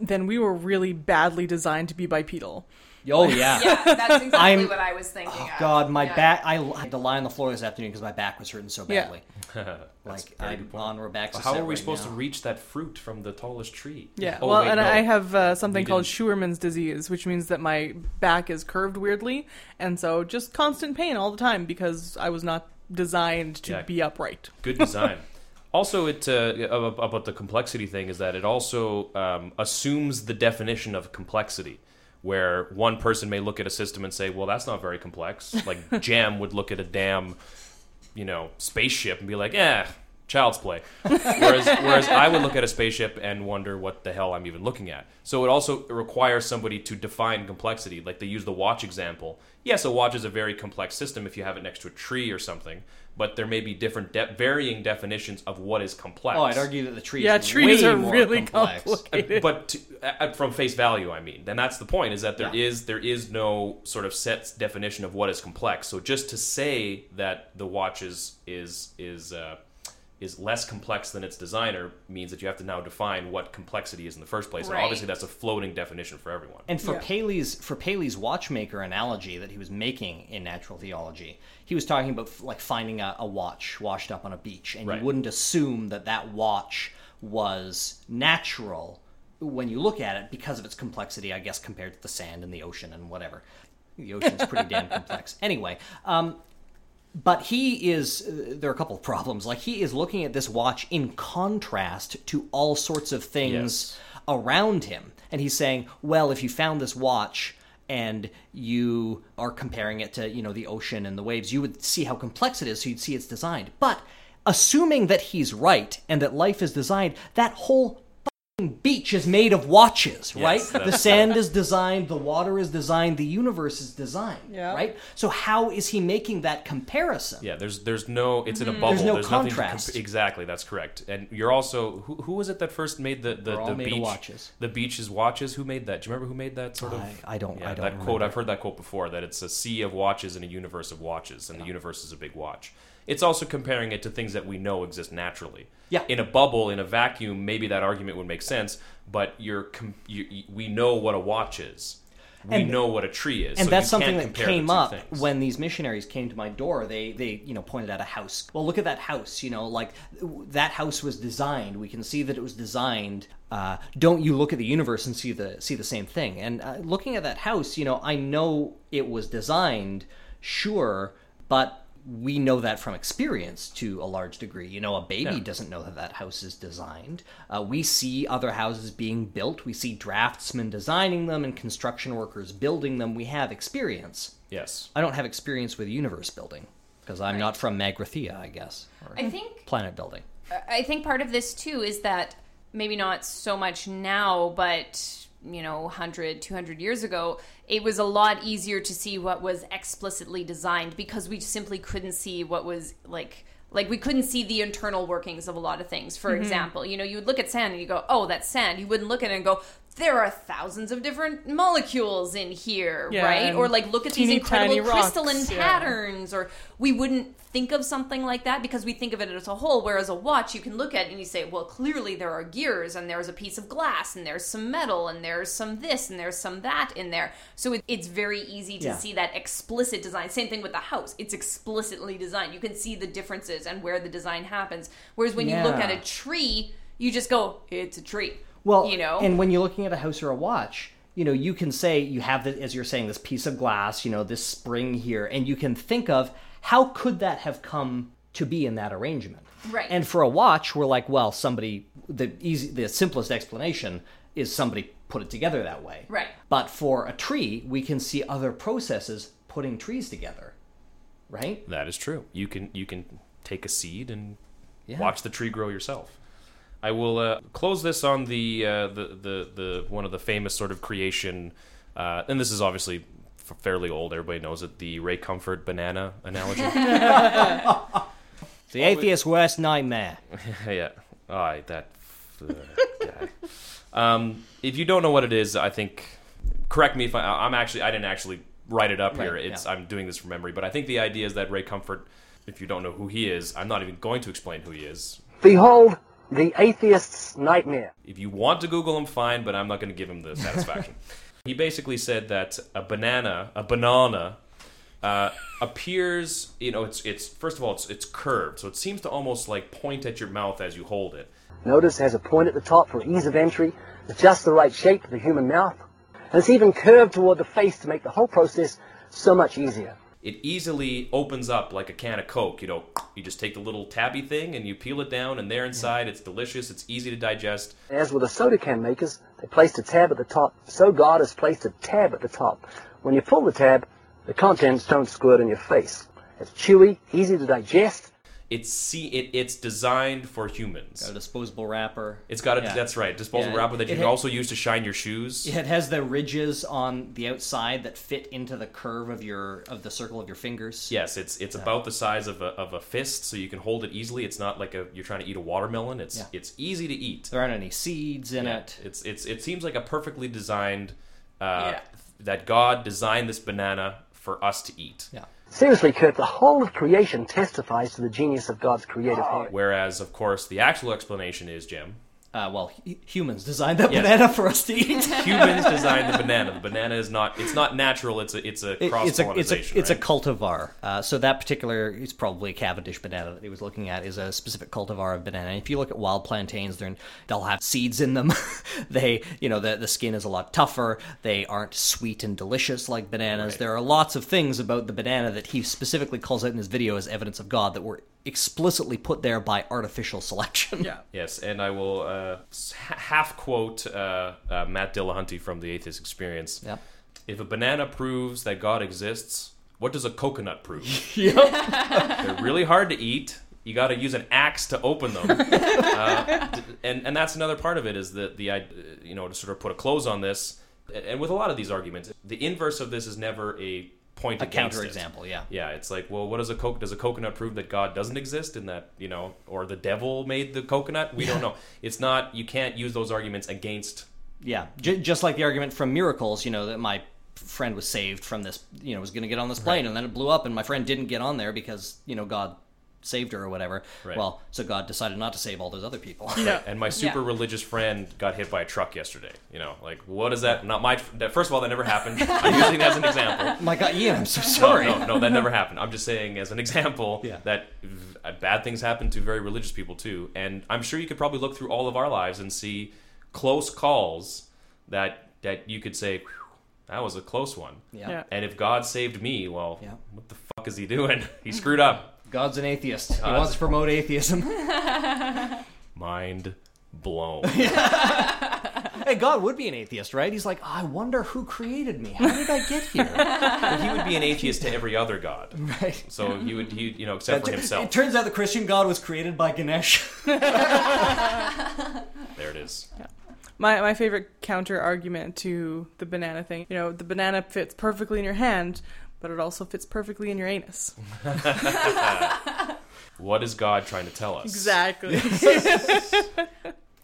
then we were really badly designed to be bipedal. Oh yeah, yeah, that's exactly I'm, what I was thinking. Oh of. God, my yeah. back! I had to lie on the floor this afternoon because my back was hurting so badly. Yeah. Like I'm on my back. Well, how are we right supposed now? to reach that fruit from the tallest tree? Yeah. Oh, well, wait, and no. I have uh, something we called didn't. Schuerman's disease, which means that my back is curved weirdly, and so just constant pain all the time because I was not designed to yeah. be upright. Good design. Also, it uh, about the complexity thing is that it also um, assumes the definition of complexity. Where one person may look at a system and say, well, that's not very complex. Like, Jem would look at a damn, you know, spaceship and be like, eh, child's play. Whereas whereas I would look at a spaceship and wonder what the hell I'm even looking at. So it also requires somebody to define complexity. Like, they use the watch example. Yes, a watch is a very complex system if you have it next to a tree or something. But there may be different, de- varying definitions of what is complex. Oh, I'd argue that the trees yeah, trees are really complex. complicated. Uh, but to, uh, from face value, I mean, and that's the point: is that there yeah. is there is no sort of set definition of what is complex. So just to say that the watch is is is uh, is less complex than its designer means that you have to now define what complexity is in the first place. Right. And obviously, that's a floating definition for everyone. And for yeah. Paley's for Paley's watchmaker analogy that he was making in Natural Theology. He was talking about like finding a, a watch washed up on a beach, and right. you wouldn't assume that that watch was natural when you look at it because of its complexity, I guess, compared to the sand and the ocean and whatever. The ocean's pretty damn complex. Anyway, um, but he is, uh, there are a couple of problems. Like, he is looking at this watch in contrast to all sorts of things yes. around him. And he's saying, well, if you found this watch and you are comparing it to, you know, the ocean and the waves, you would see how complex it is, so you'd see it's designed. But assuming that he's right and that life is designed, that whole fucking beach is made of watches, yes, right? The sand is designed, the water is designed, the universe is designed, yeah. right? So how is he making that comparison? Yeah, there's there's no, it's mm-hmm. in a bubble. There's no there's contrast. Comp- exactly, that's correct. And you're also, who, who was it that first made the, the, the beach? Watches. The beach is watches? Who made that? Do you remember who made that sort of? I, I don't, yeah, I don't that remember. Quote, I've heard that quote before, that it's a sea of watches and a universe of watches, and yeah. the universe is a big watch. It's also comparing it to things that we know exist naturally. Yeah. In a bubble, in a vacuum, maybe that argument would make sense, but you're com- you, we know what a watch is. We and, know what a tree is. And so that's something that came up things. when these missionaries came to my door. They, they, you know, pointed out a house. Well, look at that house, you know, like that house was designed. We can see that it was designed. Uh, don't you look at the universe and see the, see the same thing? And uh, looking at that house, you know, I know it was designed, sure, but we know that from experience to a large degree. You know, a baby yeah. doesn't know that that house is designed. Uh, we see other houses being built. We see draftsmen designing them and construction workers building them. We have experience. Yes. I don't have experience with universe building because I'm right. not from Magrathea, I guess. Or I think planet building. I think part of this, too, is that maybe not so much now, but, you know, one hundred, two hundred years ago, it was a lot easier to see what was explicitly designed because we simply couldn't see what was, like, like we couldn't see the internal workings of a lot of things. For mm-hmm. example, you know, you would look at sand and you go, oh, that's sand. You wouldn't look at it and go, there are thousands of different molecules in here, yeah, right? Or, like, look at teeny, these incredible crystalline rocks, patterns. Yeah. Or we wouldn't think of something like that because we think of it as a whole, whereas a watch you can look at it and you say, well, clearly there are gears and there's a piece of glass and there's some metal and there's some this and there's some that in there. So it, it's very easy to yeah. see that explicit design. Same thing with the house. It's explicitly designed. You can see the differences and where the design happens. Whereas when yeah. you look at a tree, you just go, it's a tree. Well, you know? And when you're looking at a house or a watch, you know, you can say you have, the, as you're saying, this piece of glass, you know, this spring here, and you can think of how could that have come to be in that arrangement. Right. And for a watch, we're like, well, somebody, the easy, the simplest explanation is somebody put it together that way. Right. But for a tree, we can see other processes putting trees together. Right? That is true. You can you can take a seed and yeah. watch the tree grow yourself. I will uh, close this on the, uh, the the the one of the famous sort of creation, uh, and this is obviously f- fairly old. Everybody knows it. The Ray Comfort banana analogy. The atheist's worst nightmare. yeah, all right, that uh, guy. Um, if you don't know what it is, I think correct me if I, I'm actually I didn't actually write it up right, here. It's yeah. I'm doing this from memory, but I think the idea is that Ray Comfort. If you don't know who he is, I'm not even going to explain who he is. Behold. The Atheist's Nightmare. If you want to Google him, fine, but I'm not going to give him the satisfaction. He basically said that a banana, a banana, uh, appears, you know, it's, it's first of all, it's, it's curved, so it seems to almost, like, point at your mouth as you hold it. Notice it has a point at the top for ease of entry. It's just the right shape for the human mouth. And it's even curved toward the face to make the whole process so much easier. It easily opens up like a can of Coke. You know, you just take the little tabby thing and you peel it down, and there inside it's delicious, it's easy to digest. As with the soda can makers, they placed a tab at the top. So God has placed a tab at the top. When you pull the tab, the contents don't squirt in your face. It's chewy, easy to digest. It's see, it, it's designed for humans. Got a disposable wrapper. It's got a yeah. that's right, disposable yeah, wrapper that you can ha- also use to shine your shoes. Yeah, it has the ridges on the outside that fit into the curve of your of the circle of your fingers. Yes, it's it's yeah. about the size of a of a fist, so you can hold it easily. It's not like a you're trying to eat a watermelon. It's yeah. it's easy to eat. There aren't any seeds in yeah. it. It's it's it seems like a perfectly designed uh, yeah. that God designed this banana for us to eat. Yeah. Seriously, Kurt, the whole of creation testifies to the genius of God's creative hand. Whereas, of course, the actual explanation is, Jim... Uh, well, h- humans designed the yes. banana for us to eat. Humans designed the banana. The banana is not... It's not natural. It's a, it's a cross-pollinization, It's a, it's a, it's right? a cultivar. Uh, so that particular... It's probably a Cavendish banana that he was looking at is a specific cultivar of banana. And if you look at wild plantains, they're in, they'll have seeds in them. They, you know, the, the skin is a lot tougher. They aren't sweet and delicious like bananas. Right. There are lots of things about the banana that he specifically calls out in his video as evidence of God that were explicitly put there by artificial selection. Yeah. Yes, and I will... Uh, Uh, half quote uh, uh, Matt Dillahunty from The Atheist Experience. Yep. If a banana proves that God exists, what does a coconut prove? Yep. They're really hard to eat. You got to use an axe to open them. uh, and, and that's another part of it is that the, you know, to sort of put a close on this, and with a lot of these arguments, the inverse of this is never a point a against counter it. Example, yeah. Yeah, it's like, well, what does a co- does a coconut prove that God doesn't exist and that, you know, or the devil made the coconut? We yeah. don't know. It's not, you can't use those arguments against... Yeah, J- just like the argument from miracles, you know, that my friend was saved from this, you know, was going to get on this plane right. and then it blew up and my friend didn't get on there because, you know, God saved her or whatever. Right. Well, so God decided not to save all those other people. Yeah. Right. And my super yeah. religious friend got hit by a truck yesterday. You know, like, what is that? Not my... First of all, that never happened. I'm using that as an example. My God, Ian, I'm so sorry. No, no, no, that never happened. I'm just saying as an example yeah. that bad things happen to very religious people too. And I'm sure you could probably look through all of our lives and see close calls that, that you could say, that was a close one. Yeah. yeah. And if God saved me, well, yeah. what the fuck is he doing? He screwed up. God's an atheist. God. He wants to promote atheism. Mind blown. Hey, God would be an atheist, right? He's like, oh, I wonder who created me. How did I get here? Well, he would be an atheist to every other god. Right. So he would, he, you know, except for himself. It turns out the Christian God was created by Ganesh. There it is. Yeah. My my favorite counter argument to the banana thing, you know, the banana fits perfectly in your hand, but it also fits perfectly in your anus. What is God trying to tell us? Exactly.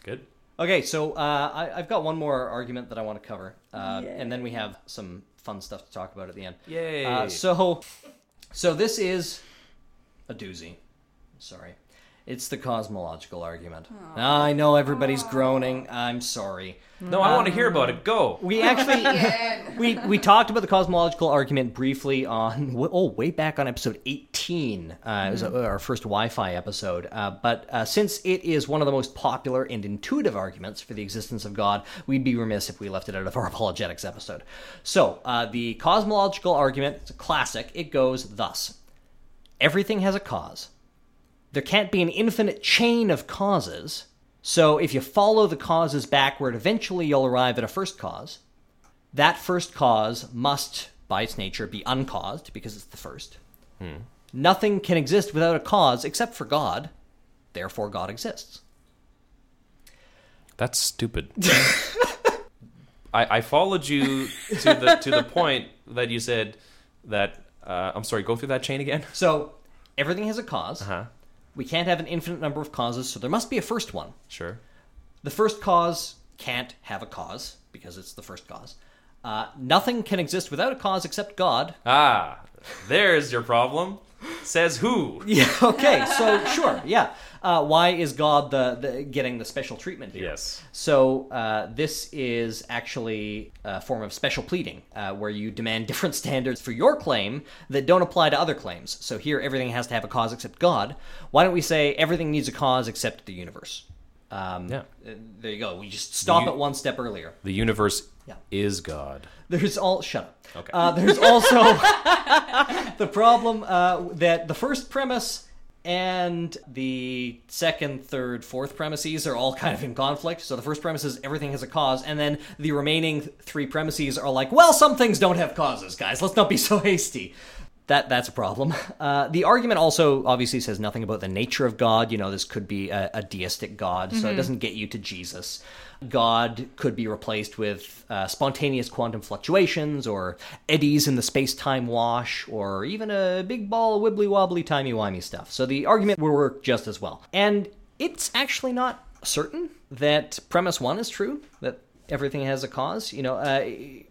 Good. Okay, so uh, I, I've got one more argument that I want to cover, uh, and then we have some fun stuff to talk about at the end. Yay! Uh, so, so this is a doozy. Sorry. It's the cosmological argument. Aww. I know everybody's Aww. groaning. I'm sorry. No, I um, want to hear about it. Go. We actually we we talked about the cosmological argument briefly on oh way back on episode eighteen. Uh, mm-hmm. It was our first Wi-Fi episode. Uh, but uh, since it is one of the most popular and intuitive arguments for the existence of God, we'd be remiss if we left it out of our apologetics episode. So uh, the cosmological argument, it's a classic. It goes thus: everything has a cause. There can't be an infinite chain of causes, so if you follow the causes backward, eventually you'll arrive at a first cause. That first cause must, by its nature, be uncaused, because it's the first. Hmm. Nothing can exist without a cause except for God, therefore God exists. That's stupid. I, I followed you to the, to the point that you said that, uh, I'm sorry, go through that chain again? So, everything has a cause. Uh-huh. We can't have an infinite number of causes, so there must be a first one. Sure. The first cause can't have a cause, because it's the first cause. Uh, nothing can exist without a cause except God. Ah, there's your problem. Says who? Yeah, okay, so sure, yeah. Uh, why is God the, the getting the special treatment here? Yes. So uh, this is actually a form of special pleading, uh, where you demand different standards for your claim that don't apply to other claims. So here, everything has to have a cause except God. Why don't we say everything needs a cause except the universe? Um, yeah. Uh, there you go. We just stop you, at one step earlier. The universe yeah. is God. There's all... Shut up. Okay. Uh, there's also the problem uh, that the first premise... and the second, third, fourth premises are all kind of in conflict. So the first premise is everything has a cause, and then the remaining three premises are like, well, some things don't have causes, guys. Let's not be so hasty. That That's a problem. Uh, the argument also obviously says nothing about the nature of God. You know, this could be a, a deistic God, mm-hmm. so it doesn't get you to Jesus. God could be replaced with uh, spontaneous quantum fluctuations or eddies in the space-time wash or even a big ball wibbly-wobbly timey-wimey stuff. So the argument will work just as well. And it's actually not certain that premise one is true, that everything has a cause. You know, uh,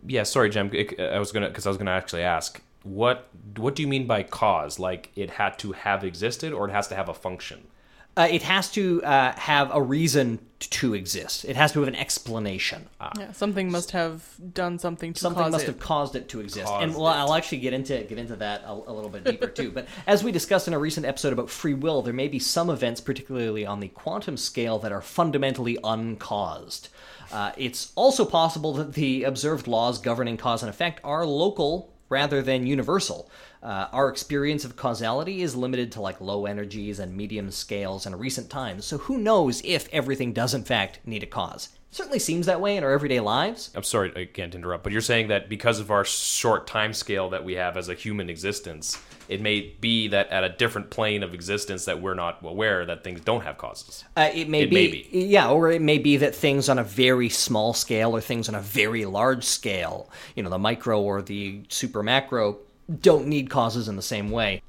yeah, sorry, Jim, I was going to, because I was going to actually ask. What what do you mean by cause? Like it had to have existed, or it has to have a function? Uh, it has to uh, have a reason to exist. It has to have an explanation. Ah. Yeah, something must have done something to something cause it. Something must have caused it to exist. Caused and well, I'll actually get into get into that a, a little bit deeper too. But as we discussed in a recent episode about free will, there may be some events, particularly on the quantum scale, that are fundamentally uncaused. Uh, it's also possible that the observed laws governing cause and effect are local rather than universal. Uh, our experience of causality is limited to like low energies and medium scales in recent times, so who knows if everything does in fact need a cause. It certainly seems that way in our everyday lives. I'm sorry, I can't interrupt, but you're saying that because of our short time scale that we have as a human existence, it may be that at a different plane of existence that we're not aware that things don't have causes. Uh, it may it be, may be. Yeah, or it may be that things on a very small scale or things on a very large scale, you know, the micro or the super macro, don't need causes in the same way.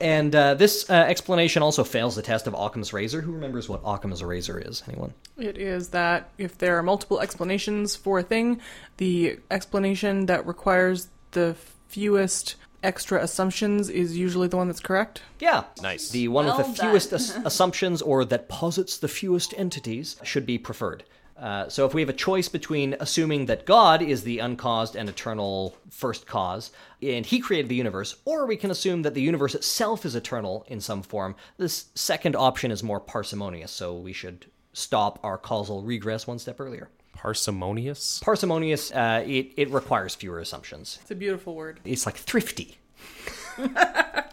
And uh, this uh, explanation also fails the test of Occam's razor. Who remembers what Occam's razor is? Anyone? It is that if there are multiple explanations for a thing, the explanation that requires the fewest extra assumptions is usually the one that's correct. Yeah. Nice. The one well with the fewest as- assumptions or that posits the fewest entities should be preferred. Uh, so if we have a choice between assuming that God is the uncaused and eternal first cause, and he created the universe, or we can assume that the universe itself is eternal in some form, this second option is more parsimonious, so we should stop our causal regress one step earlier. Parsimonious? Parsimonious, uh, it, it requires fewer assumptions. It's a beautiful word. It's like thrifty.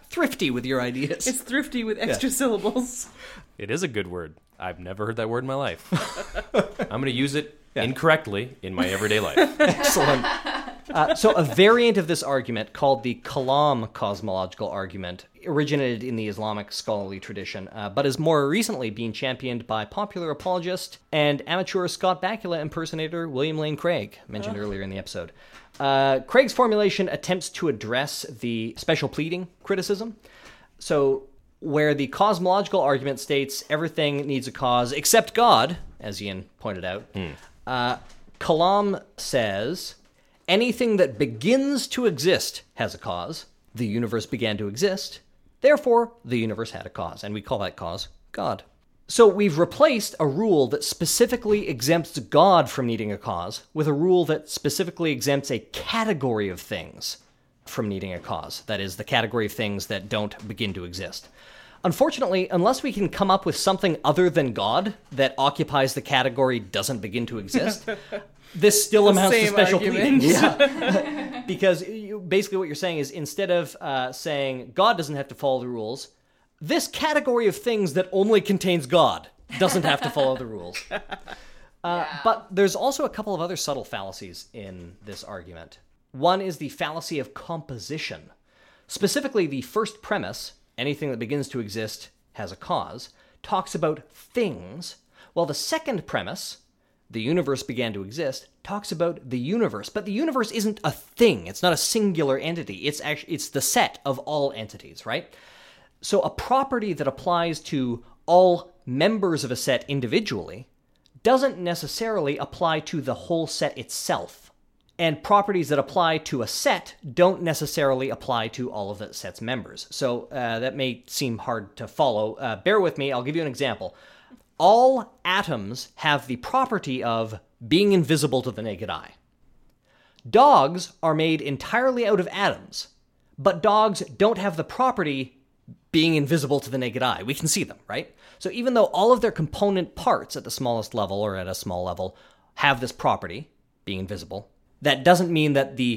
Thrifty with your ideas. It's thrifty with extra yeah. syllables. It is a good word. I've never heard that word in my life. I'm going to use it yeah. incorrectly in my everyday life. Excellent. Uh, so a variant of this argument called the Kalam cosmological argument originated in the Islamic scholarly tradition, uh, but is more recently being championed by popular apologist and amateur Scott Bakula impersonator William Lane Craig, mentioned oh. earlier in the episode. Uh, Craig's formulation attempts to address the special pleading criticism. So where the cosmological argument states everything needs a cause except God, as Ian pointed out, mm. uh, Kalam says... anything that begins to exist has a cause. The universe began to exist. Therefore, the universe had a cause, and we call that cause God. So we've replaced a rule that specifically exempts God from needing a cause with a rule that specifically exempts a category of things from needing a cause. That is, the category of things that don't begin to exist. Unfortunately, unless we can come up with something other than God that occupies the category doesn't begin to exist... This still the amounts to special argument. Pleading. Yeah. Because you, basically what you're saying is instead of uh, saying God doesn't have to follow the rules, this category of things that only contains God doesn't have to follow the rules. Uh, yeah. But there's also a couple of other subtle fallacies in this argument. One is the fallacy of composition. Specifically, the first premise, anything that begins to exist has a cause, talks about things, while the second premise... the universe began to exist, talks about the universe. But the universe isn't a thing. It's not a singular entity. It's actually, it's the set of all entities, right? So a property that applies to all members of a set individually doesn't necessarily apply to the whole set itself. And properties that apply to a set don't necessarily apply to all of that set's members. So uh, that may seem hard to follow. Uh, bear with me. I'll give you an example. All atoms have the property of being invisible to the naked eye. Dogs are made entirely out of atoms, but dogs don't have the property being invisible to the naked eye. We can see them, right? So even though all of their component parts at the smallest level or at a small level have this property, being invisible, that doesn't mean that the,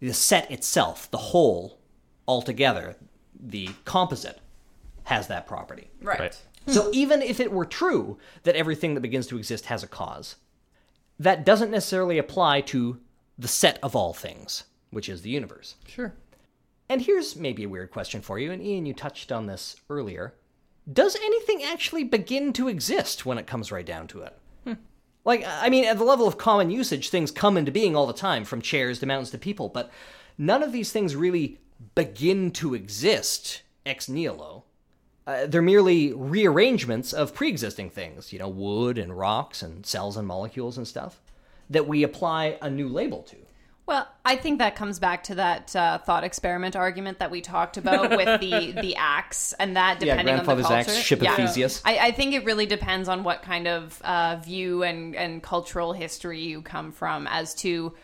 the set itself, the whole altogether, the composite, has that property. Right. right. So even if it were true that everything that begins to exist has a cause, that doesn't necessarily apply to the set of all things, which is the universe. Sure. And here's maybe a weird question for you, and Ian, you touched on this earlier. Does anything actually begin to exist when it comes right down to it? Hmm. Like, I mean, at the level of common usage, things come into being all the time, from chairs to mountains to people, but none of these things really begin to exist ex nihilo. Uh, they're merely rearrangements of pre-existing things, you know, wood and rocks and cells and molecules and stuff, that we apply a new label to. Well, I think that comes back to that uh, thought experiment argument that we talked about with the, the axe and that depending yeah, on the culture. Yeah, grandfather's axe, ship of yeah. Theseus. I, I think it really depends on what kind of uh, view and, and cultural history you come from as to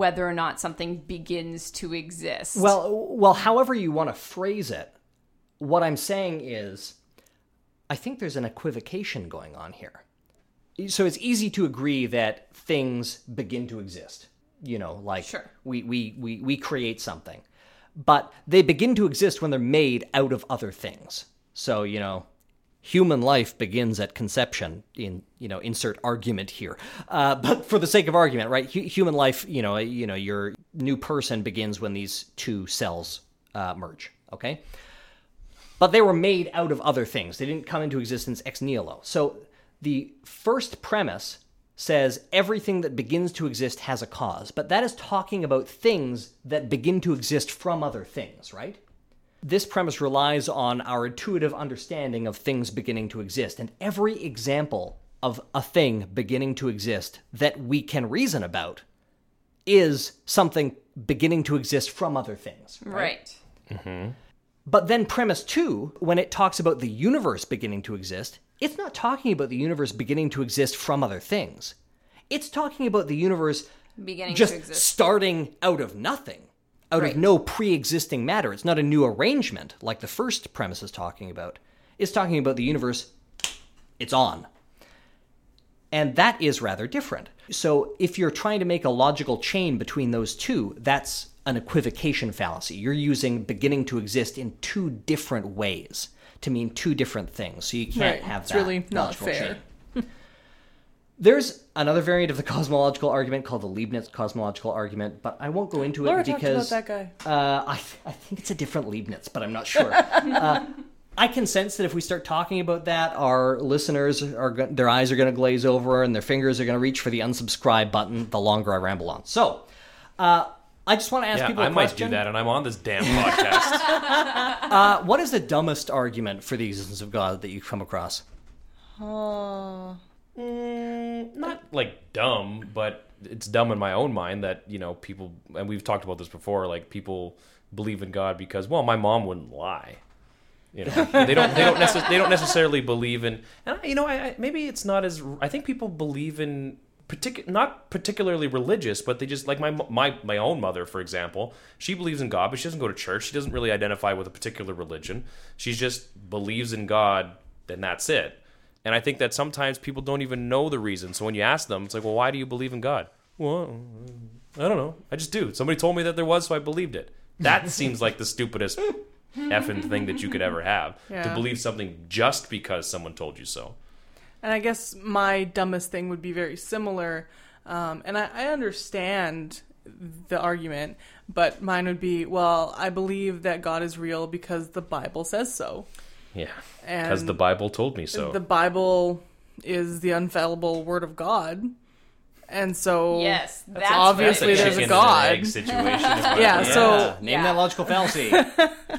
whether or not something begins to exist. Well, well, however you want to phrase it, what I'm saying is, I think there's an equivocation going on here. So it's easy to agree that things begin to exist. You know, like sure. we, we, we, we create something. But they begin to exist when they're made out of other things. So, you know, human life begins at conception in, you know, insert argument here. Uh, but for the sake of argument, right? H- human life, you know, you know, your new person begins when these two cells uh, merge, okay? But they were made out of other things. They didn't come into existence ex nihilo. So the first premise says everything that begins to exist has a cause. But that is talking about things that begin to exist from other things, right? This premise relies on our intuitive understanding of things beginning to exist. And every example of a thing beginning to exist that we can reason about is something beginning to exist from other things. Right. right. Mm-hmm. But then premise two, when it talks about the universe beginning to exist, it's not talking about the universe beginning to exist from other things. It's talking about the universe beginning just to exist. Starting out of nothing, out right. of no pre-existing matter. It's not a new arrangement like the first premise is talking about. It's talking about the universe, it's on. And that is rather different. So if you're trying to make a logical chain between those two, that's an equivocation fallacy. You're using beginning to exist in two different ways to mean two different things. So you can't right. have that. It's really not fair. Chain. There's another variant of the cosmological argument called the Leibniz cosmological argument, but I won't go into it Laura because talked about that guy. Uh, I, th- I think it's a different Leibniz, but I'm not sure. uh, I can sense that if we start talking about that, our listeners, are their eyes are going to glaze over and their fingers are going to reach for the unsubscribe button the longer I ramble on. So, uh, I just want to ask yeah, people a I question. I might do that, and I'm on this damn podcast. uh, what is the dumbest argument for the existence of God that you come across? Uh, mm, not, like, dumb, but it's dumb in my own mind that, you know, people, and we've talked about this before, like, people believe in God because, well, my mom wouldn't lie. You know, they don't. They don't. Necess- they don't necessarily believe in. And I, you know, I, I, maybe it's not as. I think people believe in particu- not particularly religious, but they just like my my my own mother, for example. She believes in God, but she doesn't go to church. She doesn't really identify with a particular religion. She just believes in God, and that's it. And I think that sometimes people don't even know the reason. So when you ask them, it's like, well, why do you believe in God? Well, I don't know. I just do. Somebody told me that there was, so I believed it. That seems like the stupidest effing thing that you could ever have yeah. to believe something just because someone told you so. And I guess my dumbest thing would be very similar. Um, and I, I understand the argument, but mine would be, well, I believe that God is real because the Bible says so. Yeah. Because the Bible told me so. The Bible is the infallible word of God. And so, yes, that's obviously that's a there's a God. And egg situation. Well. Yeah, yeah, so name yeah. that logical fallacy.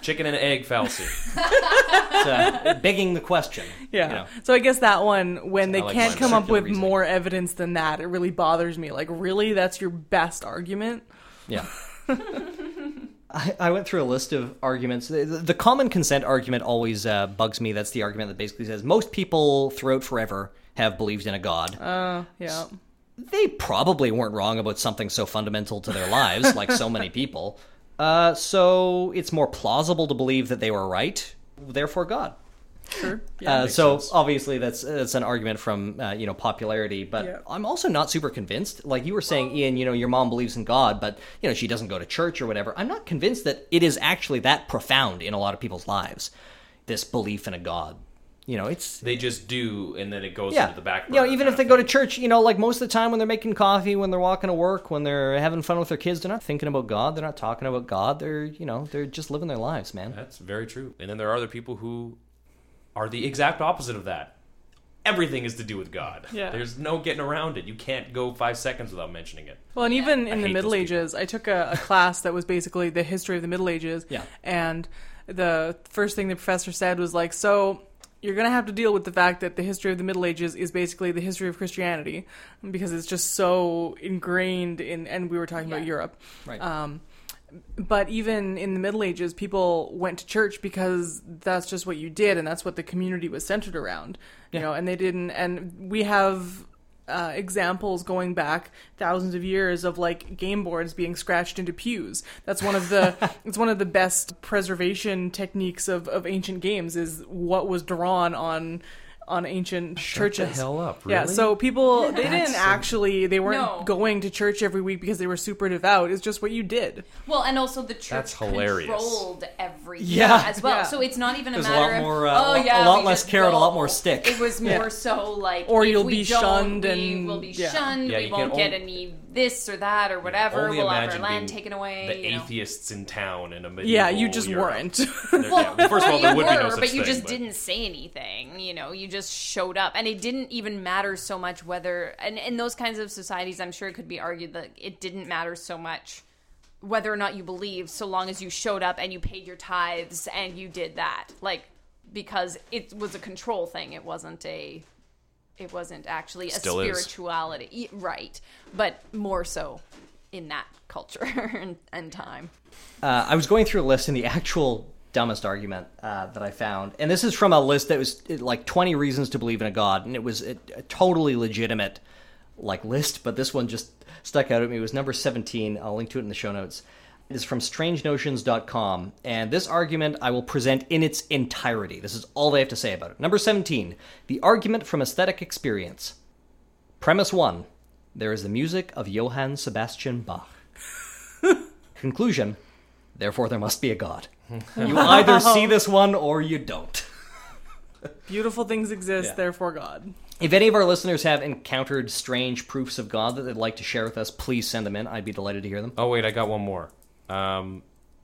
Chicken and egg fallacy. It's, uh, begging the question. Yeah. You know. So I guess that one, when so they like can't come up with reasoning. More evidence than that, it really bothers me. Like, really, that's your best argument? Yeah. I, I went through a list of arguments. The, the common consent argument always uh, bugs me. That's the argument that basically says most people throughout forever have believed in a God. Uh, yeah. So, they probably weren't wrong about something so fundamental to their lives, like so many people. Uh, so it's more plausible to believe that they were right, therefore God. Sure. Yeah, uh, so sense. Obviously that's that's an argument from uh, you know popularity, but yeah. I'm also not super convinced. Like you were saying, Ian, you know your mom believes in God, but you know she doesn't go to church or whatever. I'm not convinced that it is actually that profound in a lot of people's lives. This belief in a God. You know, it's they just do, and then it goes yeah. into the back burner. You know, even if they go to church, you know, like most of the time when they're making coffee, when they're walking to work, when they're having fun with their kids, they're not thinking about God. They're not talking about God. They're, you know, they're just living their lives, man. That's very true. And then there are other people who are the exact opposite of that. Everything is to do with God. Yeah. There's no getting around it. You can't go five seconds without mentioning it. Well, and even yeah. in the Middle Ages, I took a, a class that was basically the history of the Middle Ages. Yeah. And the first thing the professor said was like, so you're going to have to deal with the fact that the history of the Middle Ages is basically the history of Christianity because it's just so ingrained in, and we were talking yeah. about Europe. Right. Um, but even in the Middle Ages, people went to church because that's just what you did and that's what the community was centered around, you yeah. know, and they didn't, and we have Uh, examples going back thousands of years of like game boards being scratched into pews. That's one of the it's one of the best preservation techniques of, of ancient games is what was drawn on on ancient Shut churches. Shut the hell up, really? Yeah, so people, they didn't actually, they weren't no. going to church every week because they were super devout. It's just what you did. Well, and also the church controlled everything yeah. as well. Yeah. So it's not even a There's matter a lot of, more, uh, oh yeah, a lot less carrot, a lot more stick. It was more yeah. so like, or you'll be shunned and we will be yeah. shunned, yeah, we won't only, get any this or that or whatever, we'll have our land taken away. The you know? Atheists in town in a medieval Yeah, you just Europe. Weren't. well, yeah. First of all, there would be no such thing. But you just didn't say anything, you know, you just showed up, and it didn't even matter so much whether, and in those kinds of societies, I'm sure it could be argued that it didn't matter so much whether or not you believed, so long as you showed up and you paid your tithes and you did that, like, because it was a control thing. It wasn't a, it wasn't actually a Still spirituality, is. Right? But more so in that culture and, and time. Uh, I was going through a list in the actual dumbest argument uh, that I found. And this is from a list that was like twenty reasons to believe in a God. And it was a, a totally legitimate like list, but this one just stuck out at me. It was number seventeen. I'll link to it in the show notes. It is from strange notions dot com. And this argument I will present in its entirety. This is all they have to say about it. Number seventeen, the argument from aesthetic experience. Premise one. There is the music of Johann Sebastian Bach. Conclusion. Therefore, there must be a God. You either see this one or you don't. Beautiful things exist, yeah. Therefore God. If any of our listeners have encountered strange proofs of God that they'd like to share with us, please send them in. I'd be delighted to hear them. Oh, wait, I got one more. Um,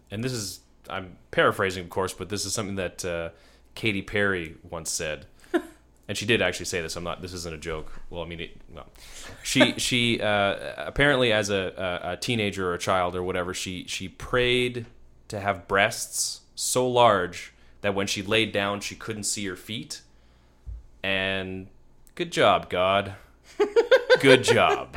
and this is, I'm paraphrasing, of course, but this is something that uh, Katy Perry once said. And she did actually say this. I'm not. This isn't a joke. Well, I mean, it, no. She she uh, apparently as a, a teenager or a child or whatever, she she prayed to have breasts so large that when she laid down, she couldn't see her feet. And good job, God. Good job.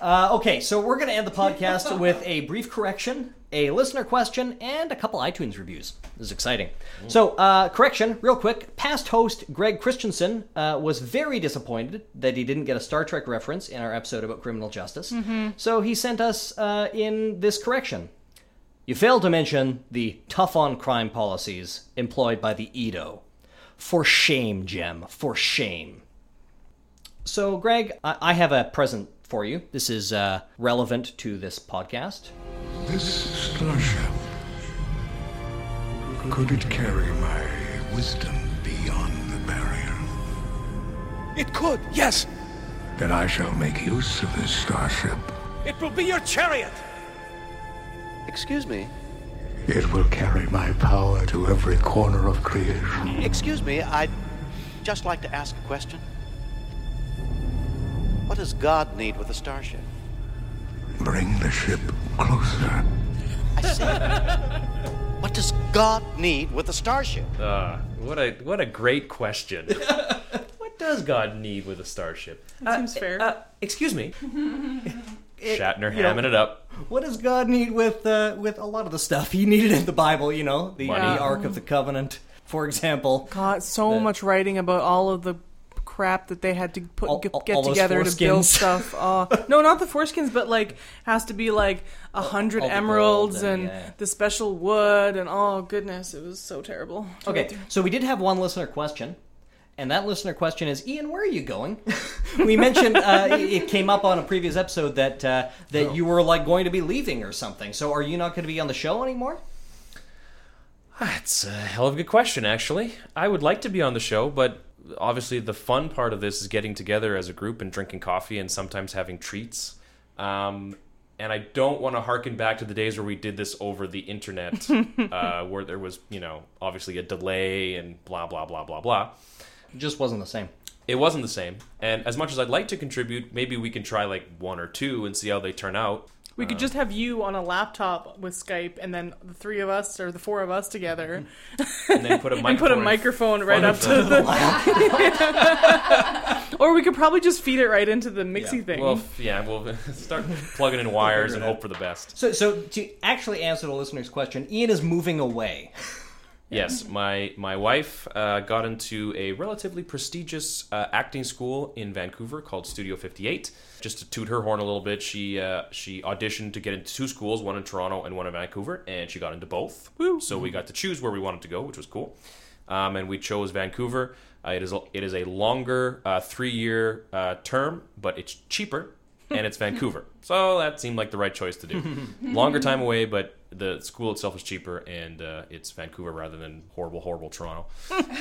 uh, okay, so we're going to end the podcast with a brief correction, a listener question, and a couple iTunes reviews. This is exciting. Mm. So, uh, correction, real quick. Past host Greg Christensen uh, was very disappointed that he didn't get a Star Trek reference in our episode about criminal justice. Mm-hmm. So he sent us uh, in this correction. You failed to mention the tough-on-crime policies employed by the Edo. For shame, Jem. For shame. So, Greg, I, I have a present for you. This is uh, relevant to this podcast. This starship, could it carry my wisdom beyond the barrier? It could, yes. Then I shall make use of this starship. It will be your chariot. Excuse me? It will carry my power to every corner of creation. Excuse me, I'd just like to ask a question. What does God need with a starship? Bring the ship closer. I see. What does God need with a starship? Ah, uh, what a what a great question. What does God need with a starship? That uh, seems fair. Uh, excuse me. It, Shatner hamming know, it up. What does God need with uh, with a lot of the stuff he needed in the Bible? You know, the, the Ark of the Covenant, for example. God, so the, much writing about all of the crap that they had to put all, get, all get together to build stuff. Uh, no, not the foreskins, but like has to be like a hundred emeralds and, and yeah. the special wood and oh goodness, it was so terrible. Okay, so we did have one listener question. And that listener question is, Ian, where are you going? We mentioned uh, it came up on a previous episode that uh, that oh. you were like going to be leaving or something. So are you not going to be on the show anymore? That's a hell of a good question, actually. I would like to be on the show, but obviously the fun part of this is getting together as a group and drinking coffee and sometimes having treats. Um, and I don't want to harken back to the days where we did this over the internet, uh, where there was, you know, obviously a delay and blah, blah, blah, blah, blah. It just wasn't the same. It wasn't the same. And as much as I'd like to contribute, maybe we can try like one or two and see how they turn out. We uh, could just have you on a laptop with Skype and then the three of us or the four of us together. And then put a microphone, put a microphone right up to the... the... Or we could probably just feed it right into the mixie yeah. thing. Well, yeah, we'll start plugging in wires and hope for the best. So, so to actually answer the listener's question, Ian is moving away. Yes, my my wife uh, got into a relatively prestigious uh, acting school in Vancouver called Studio fifty-eight. Just to toot her horn a little bit, she uh, she auditioned to get into two schools, one in Toronto and one in Vancouver, and she got into both. Woo. So we got to choose where we wanted to go, which was cool. Um, and we chose Vancouver. Uh, it is a, it is a longer uh, three-year uh, term, but it's cheaper, and it's Vancouver. So that seemed like the right choice to do. Longer time away, but the school itself is cheaper, and uh, it's Vancouver rather than horrible, horrible Toronto.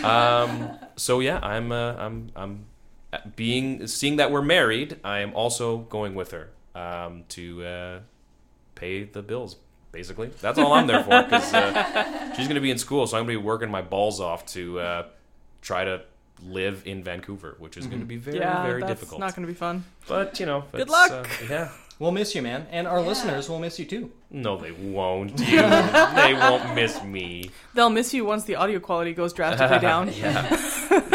Um, so yeah, I'm, uh, I'm, I'm being seeing that we're married. I am also going with her um, to uh, pay the bills. Basically, that's all I'm there for. Because uh, she's going to be in school, so I'm going to be working my balls off to uh, try to live in Vancouver, which is mm-hmm. going to be very, yeah, very that's difficult. It's not going to be fun. But you know, good luck. Uh, yeah. We'll miss you, man. And our yeah. listeners will miss you, too. No, they won't. You. They won't miss me. They'll miss you once the audio quality goes drastically down. Yeah.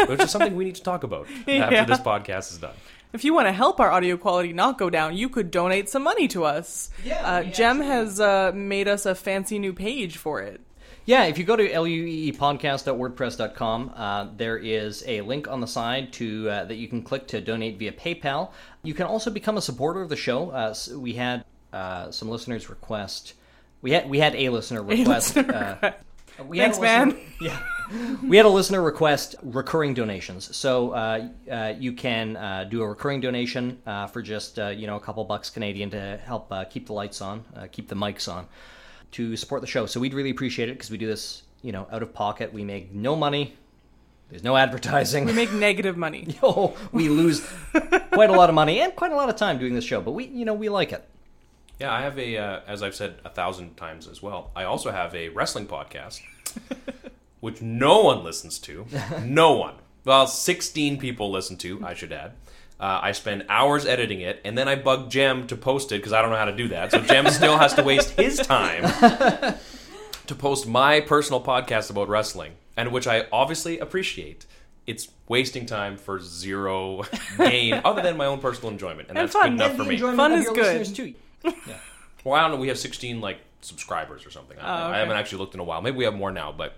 Which is something we need to talk about yeah. after this podcast is done. If you want to help our audio quality not go down, you could donate some money to us. Yeah, uh, Jem has uh, made us a fancy new page for it. Yeah, if you go to lueepodcast dot wordpress dot com, uh, there is a link on the side to uh, that you can click to donate via PayPal. You can also become a supporter of the show. Uh, so we had uh, some listeners request. We had we had a listener request. A listener uh, request. Uh, we Thanks, had a listener, man. Yeah. We had a listener request recurring donations. So uh, uh, you can uh, do a recurring donation uh, for just, uh, you know, a couple bucks Canadian to help uh, keep the lights on, uh, keep the mics on, to support the show. So we'd really appreciate it because we do this, you know, out of pocket. We make no money. There's no advertising. We make negative money. Oh, we lose quite a lot of money and quite a lot of time doing this show. But we, you know, we like it. Yeah, I have a, uh, as I've said a thousand times as well, I also have a wrestling podcast, which no one listens to. No one. Well, sixteen people listen to, I should add. Uh, I spend hours editing it, and then I bug Jem to post it because I don't know how to do that. So Jem still has to waste his time to post my personal podcast about wrestling, and which I obviously appreciate. It's wasting time for zero gain other than my own personal enjoyment, and, and that's fun. Good enough and for me. Fun is good. Too. Yeah. Well, I don't know. We have sixteen like subscribers or something. I, don't oh, know. Okay. I haven't actually looked in a while. Maybe we have more now, but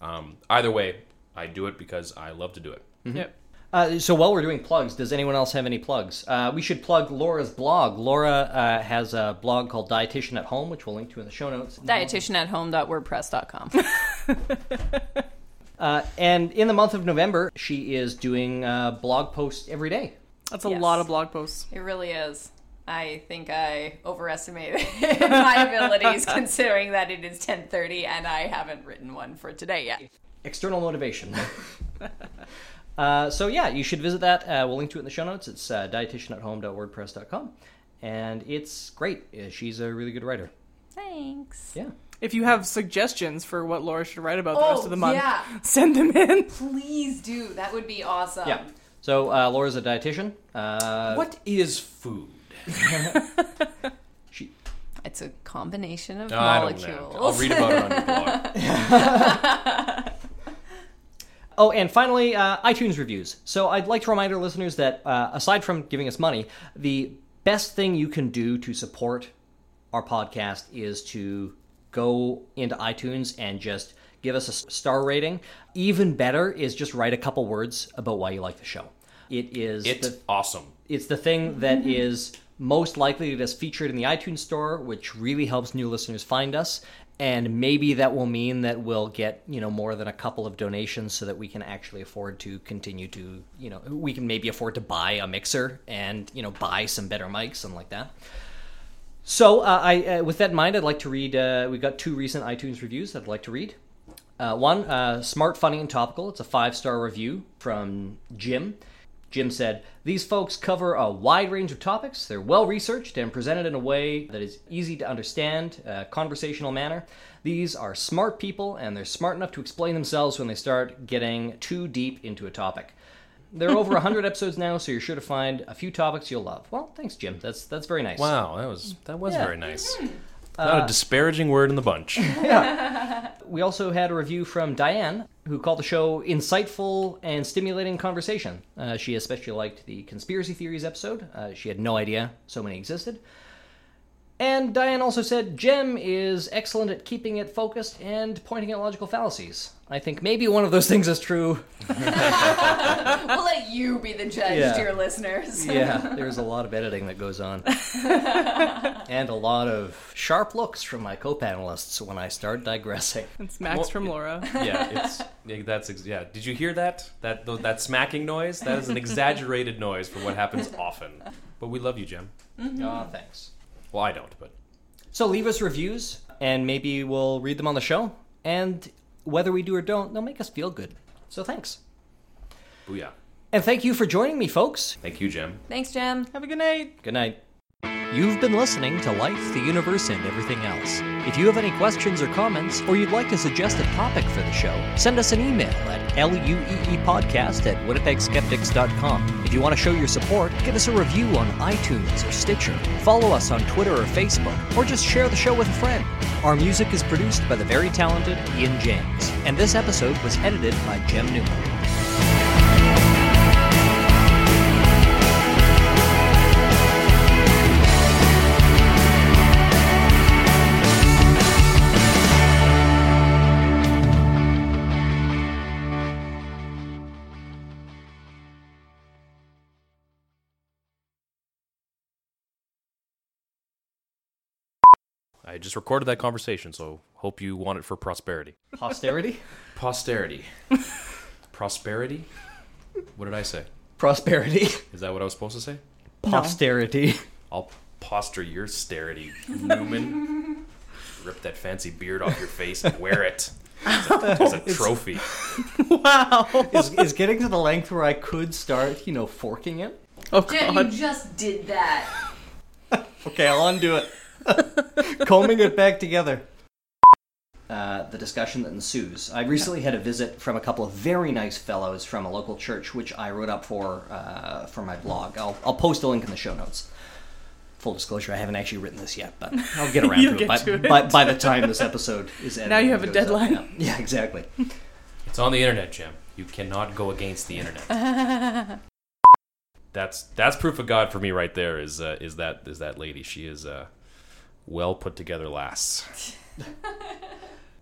um, either way, I do it because I love to do it. Mm-hmm. Yep. Uh, so while we're doing plugs, does anyone else have any plugs? Uh, we should plug Laura's blog. Laura uh, has a blog called Dietitian at Home, which we'll link to in the show notes. dietitian at home dot wordpress dot com. uh, and in the month of November, she is doing uh, blog posts every day. That's a yes. lot of blog posts. It really is. I think I overestimated my abilities considering that it is ten thirty and I haven't written one for today yet. External motivation. uh, so yeah, you should visit that. Uh, we'll link to it in the show notes. It's uh, dietitian at home dot wordpress dot com. And it's great. She's a really good writer. Thanks. Yeah. If you have suggestions for what Laura should write about oh, the rest of the month, yeah. send them in. Please do. That would be awesome. Yeah. So uh, Laura's a dietitian. Uh, what is food? she, it's a combination of no, molecules. I'll read about it on your blog. Oh, and finally, uh, iTunes reviews. So I'd like to remind our listeners that uh, aside from giving us money, the best thing you can do to support our podcast is to go into iTunes and just give us a star rating. Even better is just write a couple words about why you like the show. It is it's the, awesome. It's the thing that mm-hmm. is most likely that is featured in the iTunes store, which really helps new listeners find us. And maybe that will mean that we'll get, you know, more than a couple of donations so that we can actually afford to continue to, you know, we can maybe afford to buy a mixer and, you know, buy some better mics, something like that. So uh, I, uh, with that in mind, I'd like to read, uh, we've got two recent iTunes reviews that I'd like to read. Uh, one, uh, Smart, Funny, and Topical. It's a five-star review from Jim. Jim said, "These folks cover a wide range of topics. They're well-researched and presented in a way that is easy to understand, a conversational manner. These are smart people, and they're smart enough to explain themselves when they start getting too deep into a topic. There are over one hundred episodes now, so you're sure to find a few topics you'll love." Well, thanks, Jim. That's that's very nice. Wow, that was, that was yeah. very nice. Mm-hmm. Not a disparaging word in the bunch. Yeah. We also had a review from Diane, who called the show insightful and stimulating conversation. Uh, she especially liked the conspiracy theories episode. Uh, she had no idea so many existed. And Diane also said, "Jem is excellent at keeping it focused and pointing out logical fallacies. I think maybe one of those things is true." We'll let you be the judge, yeah. dear listeners. Yeah, there's a lot of editing that goes on. And a lot of sharp looks from my co-panelists when I start digressing. It's Max well, from Laura. Yeah, it's yeah, that's yeah. Did you hear that? That that smacking noise? That is an exaggerated noise for what happens often. But we love you, Jem. Mm-hmm. Oh, thanks. Well, I don't, but... So leave us reviews, and maybe we'll read them on the show. And... whether we do or don't, they'll make us feel good. So thanks. Booyah. And thank you for joining me, folks. Thank you, Jem. Thanks, Jem. Have a good night. Good night. You've been listening to Life, the Universe, and Everything Else. If you have any questions or comments, or you'd like to suggest a topic for the show, send us an email at l u e e podcast at winnipeg skeptics dot com. If you want to show your support, give us a review on iTunes or Stitcher, follow us on Twitter or Facebook, or just share the show with a friend. Our music is produced by the very talented Ian James, and this episode was edited by Jem Newman. I just recorded that conversation, so hope you want it for prosperity. Posterity? Posterity. Prosperity? What did I say? Prosperity. Is that what I was supposed to say? Posterity. I'll poster your sterity, Newman. Rip that fancy beard off your face and wear it. It's a, it's a trophy. It's, wow. Is, is getting to the length where I could start, you know, forking it? Oh, Jen, God. You just did that. Okay, I'll undo it. Combing it back together. Uh, the discussion that ensues. I recently had a visit from a couple of very nice fellows from a local church, which I wrote up for uh, for my blog. I'll, I'll post a link in the show notes. Full disclosure, I haven't actually written this yet, but I'll get around to, get it, by, to it. By, by the time this episode is edited. Now you have a deadline. Up, yeah. yeah, exactly. It's on the internet, Jim. You cannot go against the internet. that's that's proof of God for me right there, is uh, is that is that lady. She is uh, well put together lass.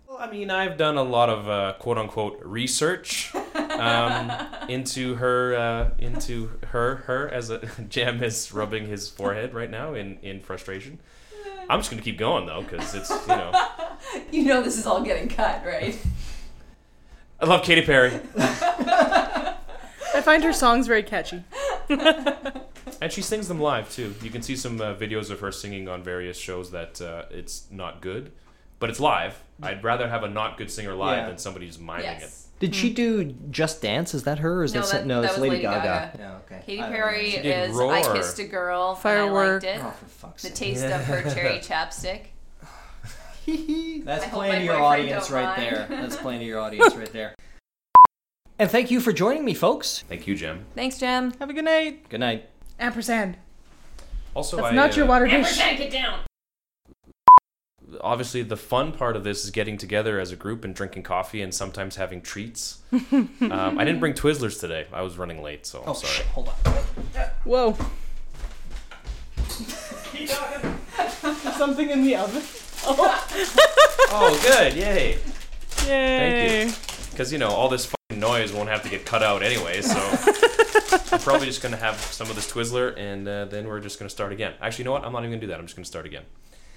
Well, I mean, I've done a lot of uh, quote-unquote research um, into her, uh, into her, her as a Jam is rubbing his forehead right now in, in frustration. I'm just going to keep going, though, because it's, you know. You know this is all getting cut, right? I love Katy Perry. I find her songs very catchy. And she sings them live, too. You can see some uh, videos of her singing on various shows that uh, it's not good. But it's live. I'd rather have a not good singer live yeah. than somebody who's miming yes. it. Did she do Just Dance? Is that her? Or is no, that, that, no, that it's Lady, Lady Gaga. Gaga. No, okay. Katy Perry is Roar. I Kissed a Girl. Firework. I liked it. Oh, for fuck's sake. The taste yeah. of her cherry chapstick. That's playing to your audience right mind. there. That's playing to your audience right there. And thank you for joining me, folks. Thank you, Jim. Thanks, Jim. Have a good night. Good night. Ampersand. Also, That's I, not uh, your water dish. Ampersand, get down. Obviously, the fun part of this is getting together as a group and drinking coffee and sometimes having treats. um, I didn't bring Twizzlers today. I was running late, so I'm oh, sorry. Shit. Hold on. Whoa. Something in the oven. Oh, oh good. Yay. Yay. Thank you. Because, you know, all this fucking noise won't have to get cut out anyway, so I'm probably just going to have some of this Twizzler, and uh, then we're just going to start again. Actually, you know what? I'm not even going to do that. I'm just going to start again.